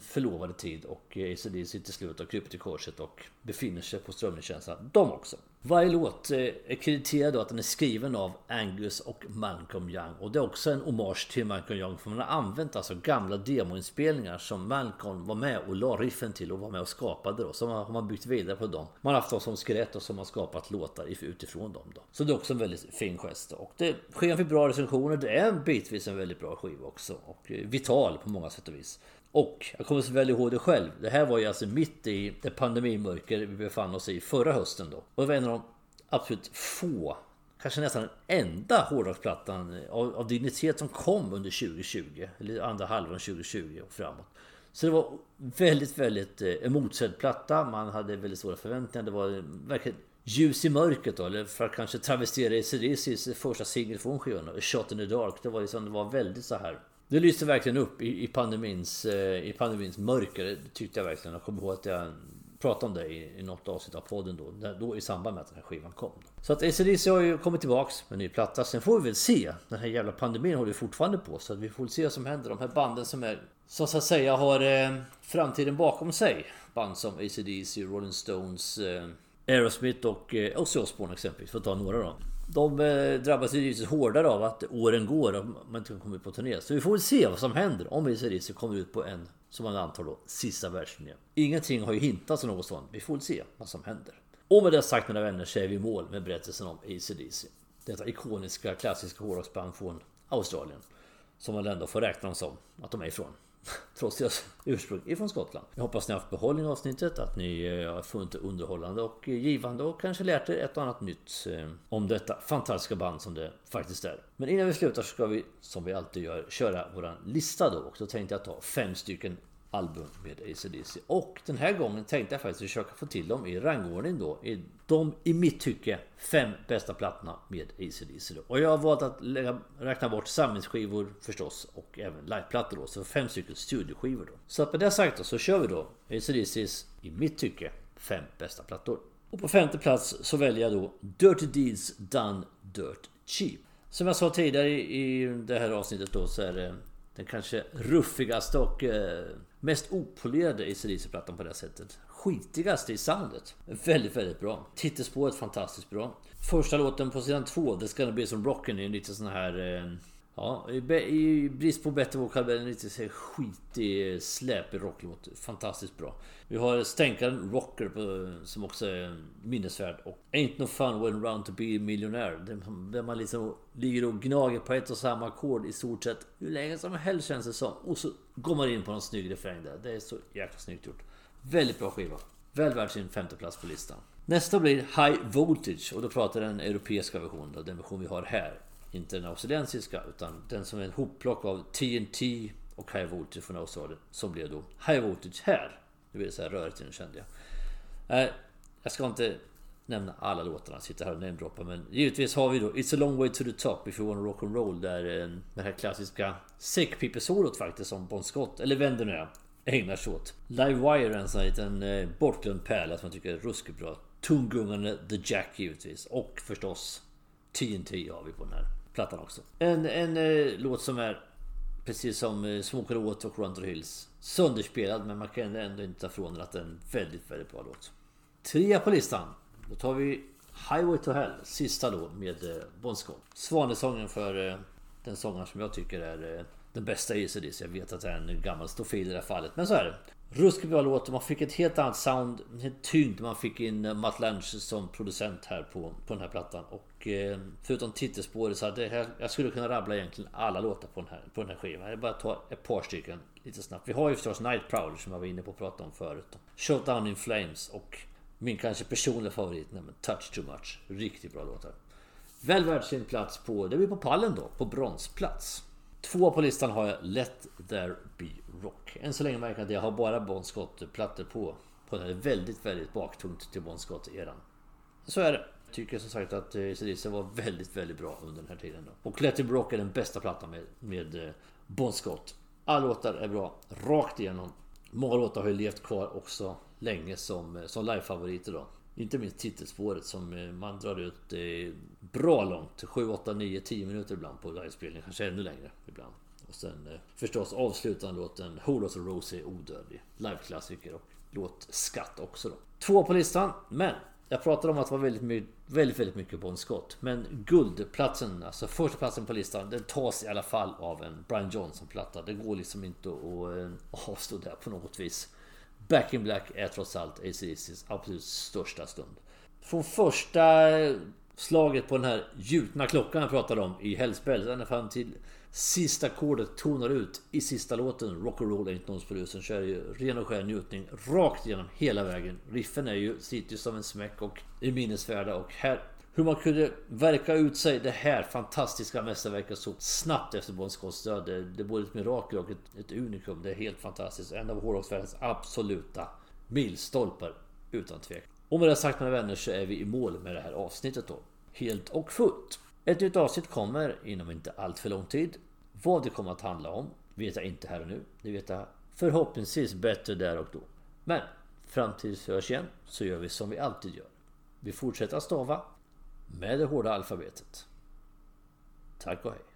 förlovade tid. Och A C D C till slut och krypt i korset och befinner sig på strömningstjänsten. De också. Varje låt är krediterad då att den är skriven av Angus och Malcolm Young. Och det är också en hommage till Malcolm Young. För man har använt alltså gamla demoinspelningar som Malcolm var med och la riffen till och var med och skapade då. Så man har byggt vidare på dem. Man har haft dem som skelett och som har skapat låtar utifrån dem då. Så det är också en väldigt fin gest. Och det sker för bra recensioner. Det är bitvis en väldigt bra skiva också. Och vital på många sätt och vis. Och jag kommer så väl ihåg det själv. Det här var ju alltså mitt i det pandemimörker vi befann oss i förra hösten då. Och det var en av de absolut få, kanske nästan den enda hårdrocksplattan av, av dignitet som kom under tjugotjugo. Eller andra halvan tjugotjugo och framåt. Så det var väldigt, väldigt emotsedd platta. Man hade väldigt stora förväntningar. Det var verkligen ljus i mörkret då. Eller för att kanske travestera A C D C's första singel från skivan, A Shot in the Dark. Det var liksom, det var väldigt så här. Det lyste verkligen upp i, i, pandemins, i pandemins mörker, det tyckte jag verkligen. Jag kommer ihåg att jag pratade om det i, i något avsnitt av podden då, då i samband med att den här skivan kom. Så att A C D C har ju kommit tillbaks med en ny platta. Sen får vi väl se, den här jävla pandemin håller fortfarande på, så att vi får väl se vad som händer. De här banden som är, som så att säga har eh, framtiden bakom sig. Band som A C D C, Rolling Stones, eh, Aerosmith och eh, Osbourne exempelvis, för att ta några då. De drabbas ju hårdare av att åren går och man inte kommer ut på turné. Så vi får väl se vad som händer om A C D C kommer ut på en, som man antar då, sista världsturné. Ingenting har ju hintat så något sånt. Vi får väl se vad som händer. Och med det sagt, mina vänner, så är vi i mål med berättelsen om A C D C. Detta ikoniska, klassiska hårdrocksband från Australien. Som man ändå får räkna dem som att de är ifrån. Trots deras ursprung ifrån Skottland. Jag hoppas ni har haft behållning av avsnittet, att ni har funnit det underhållande och givande och kanske lärt er ett och annat nytt om detta fantastiska band som det faktiskt är. Men innan vi slutar så ska vi, som vi alltid gör, köra våran lista då, och då tänkte jag ta fem stycken album med A C D C. Och den här gången tänkte jag faktiskt försöka få till dem i rangordning då, i de i mitt tycke fem bästa plattorna med A C D C då. Och jag har valt att lägga, räkna bort samlingsskivor förstås och även liveplattor då, så fem stycken studioskivor då. Så att med det sagt då, så kör vi då A C D C's i mitt tycke fem bästa plattor. Och på femte plats så väljer jag då Dirty Deeds Done Dirt Cheap. Som jag sa tidigare i, i det här avsnittet då, så är det den kanske ruffigaste och eh, mest opolerade A C D C-plattan på det sättet. Skitigaste i soundet. Väldigt, väldigt bra. Titelspåret fantastiskt bra. Första låten på sidan två, det ska bli som rocken, är lite sån här eh, Ja, i brist på bättre vokalbällning lite så här skitig släpig rocklåt. Fantastiskt bra. Vi har stänkaren Rocker på, som också är minnesvärd. Och Ain't No Fun When Round To Be A Millionaire. Där man liksom ligger och gnager på ett och samma ackord i stort sett hur länge som helst känns det som. Och så går man in på någon snygg refräng där. Det är så jäkla snyggt gjort. Väldigt bra skiva. Väl värd sin femte plats på listan. Nästa blir High Voltage. Och då pratar den europeiska versionen. Den version vi har här. Inte den australiensiska utan den som är en hopplock av T N T och High Voltage från Australien som blev då High Voltage här. Det blir så här rörigt nu kände jag. Eh, jag ska inte nämna alla låtarna, sitter här och namedroppar, men givetvis har vi då It's a long way to the top if you want rock and roll där eh, den här klassiska säckpipesolot faktiskt som Bon Scott, eller vem det nu är, ägnar sig åt. Livewire är en sån här liten eh, bortglömd pärla som jag tycker är ruskigt bra. Tungungande The Jack givetvis och förstås T N T har vi på den här plattan också. En, en eh, låt som är precis som eh, Smoker Åt och Runter Hills. Sönderspelad, men man kan ändå inte ta från att den är en väldigt, väldigt bra låt. Trea på listan. Då tar vi Highway to Hell. Sista då med eh, Bon Scott. Svanesången för eh, den sångaren som jag tycker är eh, den bästa i A C D C. Jag vet att det är en gammal stofil i det här fallet. Men så är det. Ruskigt bra låt. Man fick ett helt annat sound. Helt tyngd. Man fick in eh, Mutt Lange som producent här på, på den här plattan. Och förutom titelspåret så hade jag, jag skulle kunna rabbla egentligen alla låtar på den här, på den här skivan. Jag bara tar ett par stycken lite snabbt. Vi har ju förstås Night Prowler som jag var inne på att prata om förut. Shot Down in Flames och min kanske personliga favorit, nämligen Touch Too Much. Riktigt bra låtar. Väl värd sin plats på, det blir på pallen då, på bronsplats. Två på listan har jag Let There Be Rock. Än så länge märker jag att jag har bara Bon Scott-plattor på. På den här väldigt, väldigt baktungt till Bon Scott-eran. Så är det. Jag tycker som sagt att A C D C var väldigt, väldigt bra under den här tiden. Då. Och Let It Rock är den bästa plattan med, med Bon Scott. Alla låtar är bra, rakt igenom. Många låtar har ju levt kvar också länge som, som live-favoriter då. Inte minst titelspåret som man drar ut bra långt. sju, åtta, nio, tio minuter ibland på livespelning. Kanske ännu längre ibland. Och sen förstås avslutande låten Whole Lotta Rosie är odödlig. Live-klassiker och låtskatt också då. Två på listan, men... Jag pratade om att det var väldigt, my- väldigt, väldigt mycket Bon Scott. Men guldplatsen, alltså första platsen på listan, den tas i alla fall av en Brian Johnson-platta. Det går liksom inte att avstå där på något vis. Back in Black är trots allt A C D C:s absolut största stund. Från första slaget på den här gjutna klockan jag pratade om i Hellspell, ända fram till sista ackordet tonar ut i sista låten Rock'n'Roll Ain't No Solution, kör ju ren och skär njutning rakt genom hela vägen. Riffen är ju, sitter ju som en smäck och är minnesvärda, och här hur man kunde verka ut sig det här fantastiska mästerverket så snabbt efter Bon Scotts död, det, det är både ett mirakel och ett, ett unikum. Det är helt fantastiskt, en av hårdrocksvärldens absoluta milstolpar utan tvekan. Och med det sagt mina vänner så är vi i mål med det här avsnittet då, helt och fullt. Ett nytt avsnitt kommer inom inte allt för lång tid. Vad det kommer att handla om vet jag inte här och nu. Det vet jag förhoppningsvis bättre där och då. Men fram tills vi hörs igen så gör vi som vi alltid gör. Vi fortsätter stava med det hårda alfabetet. Tack och hej.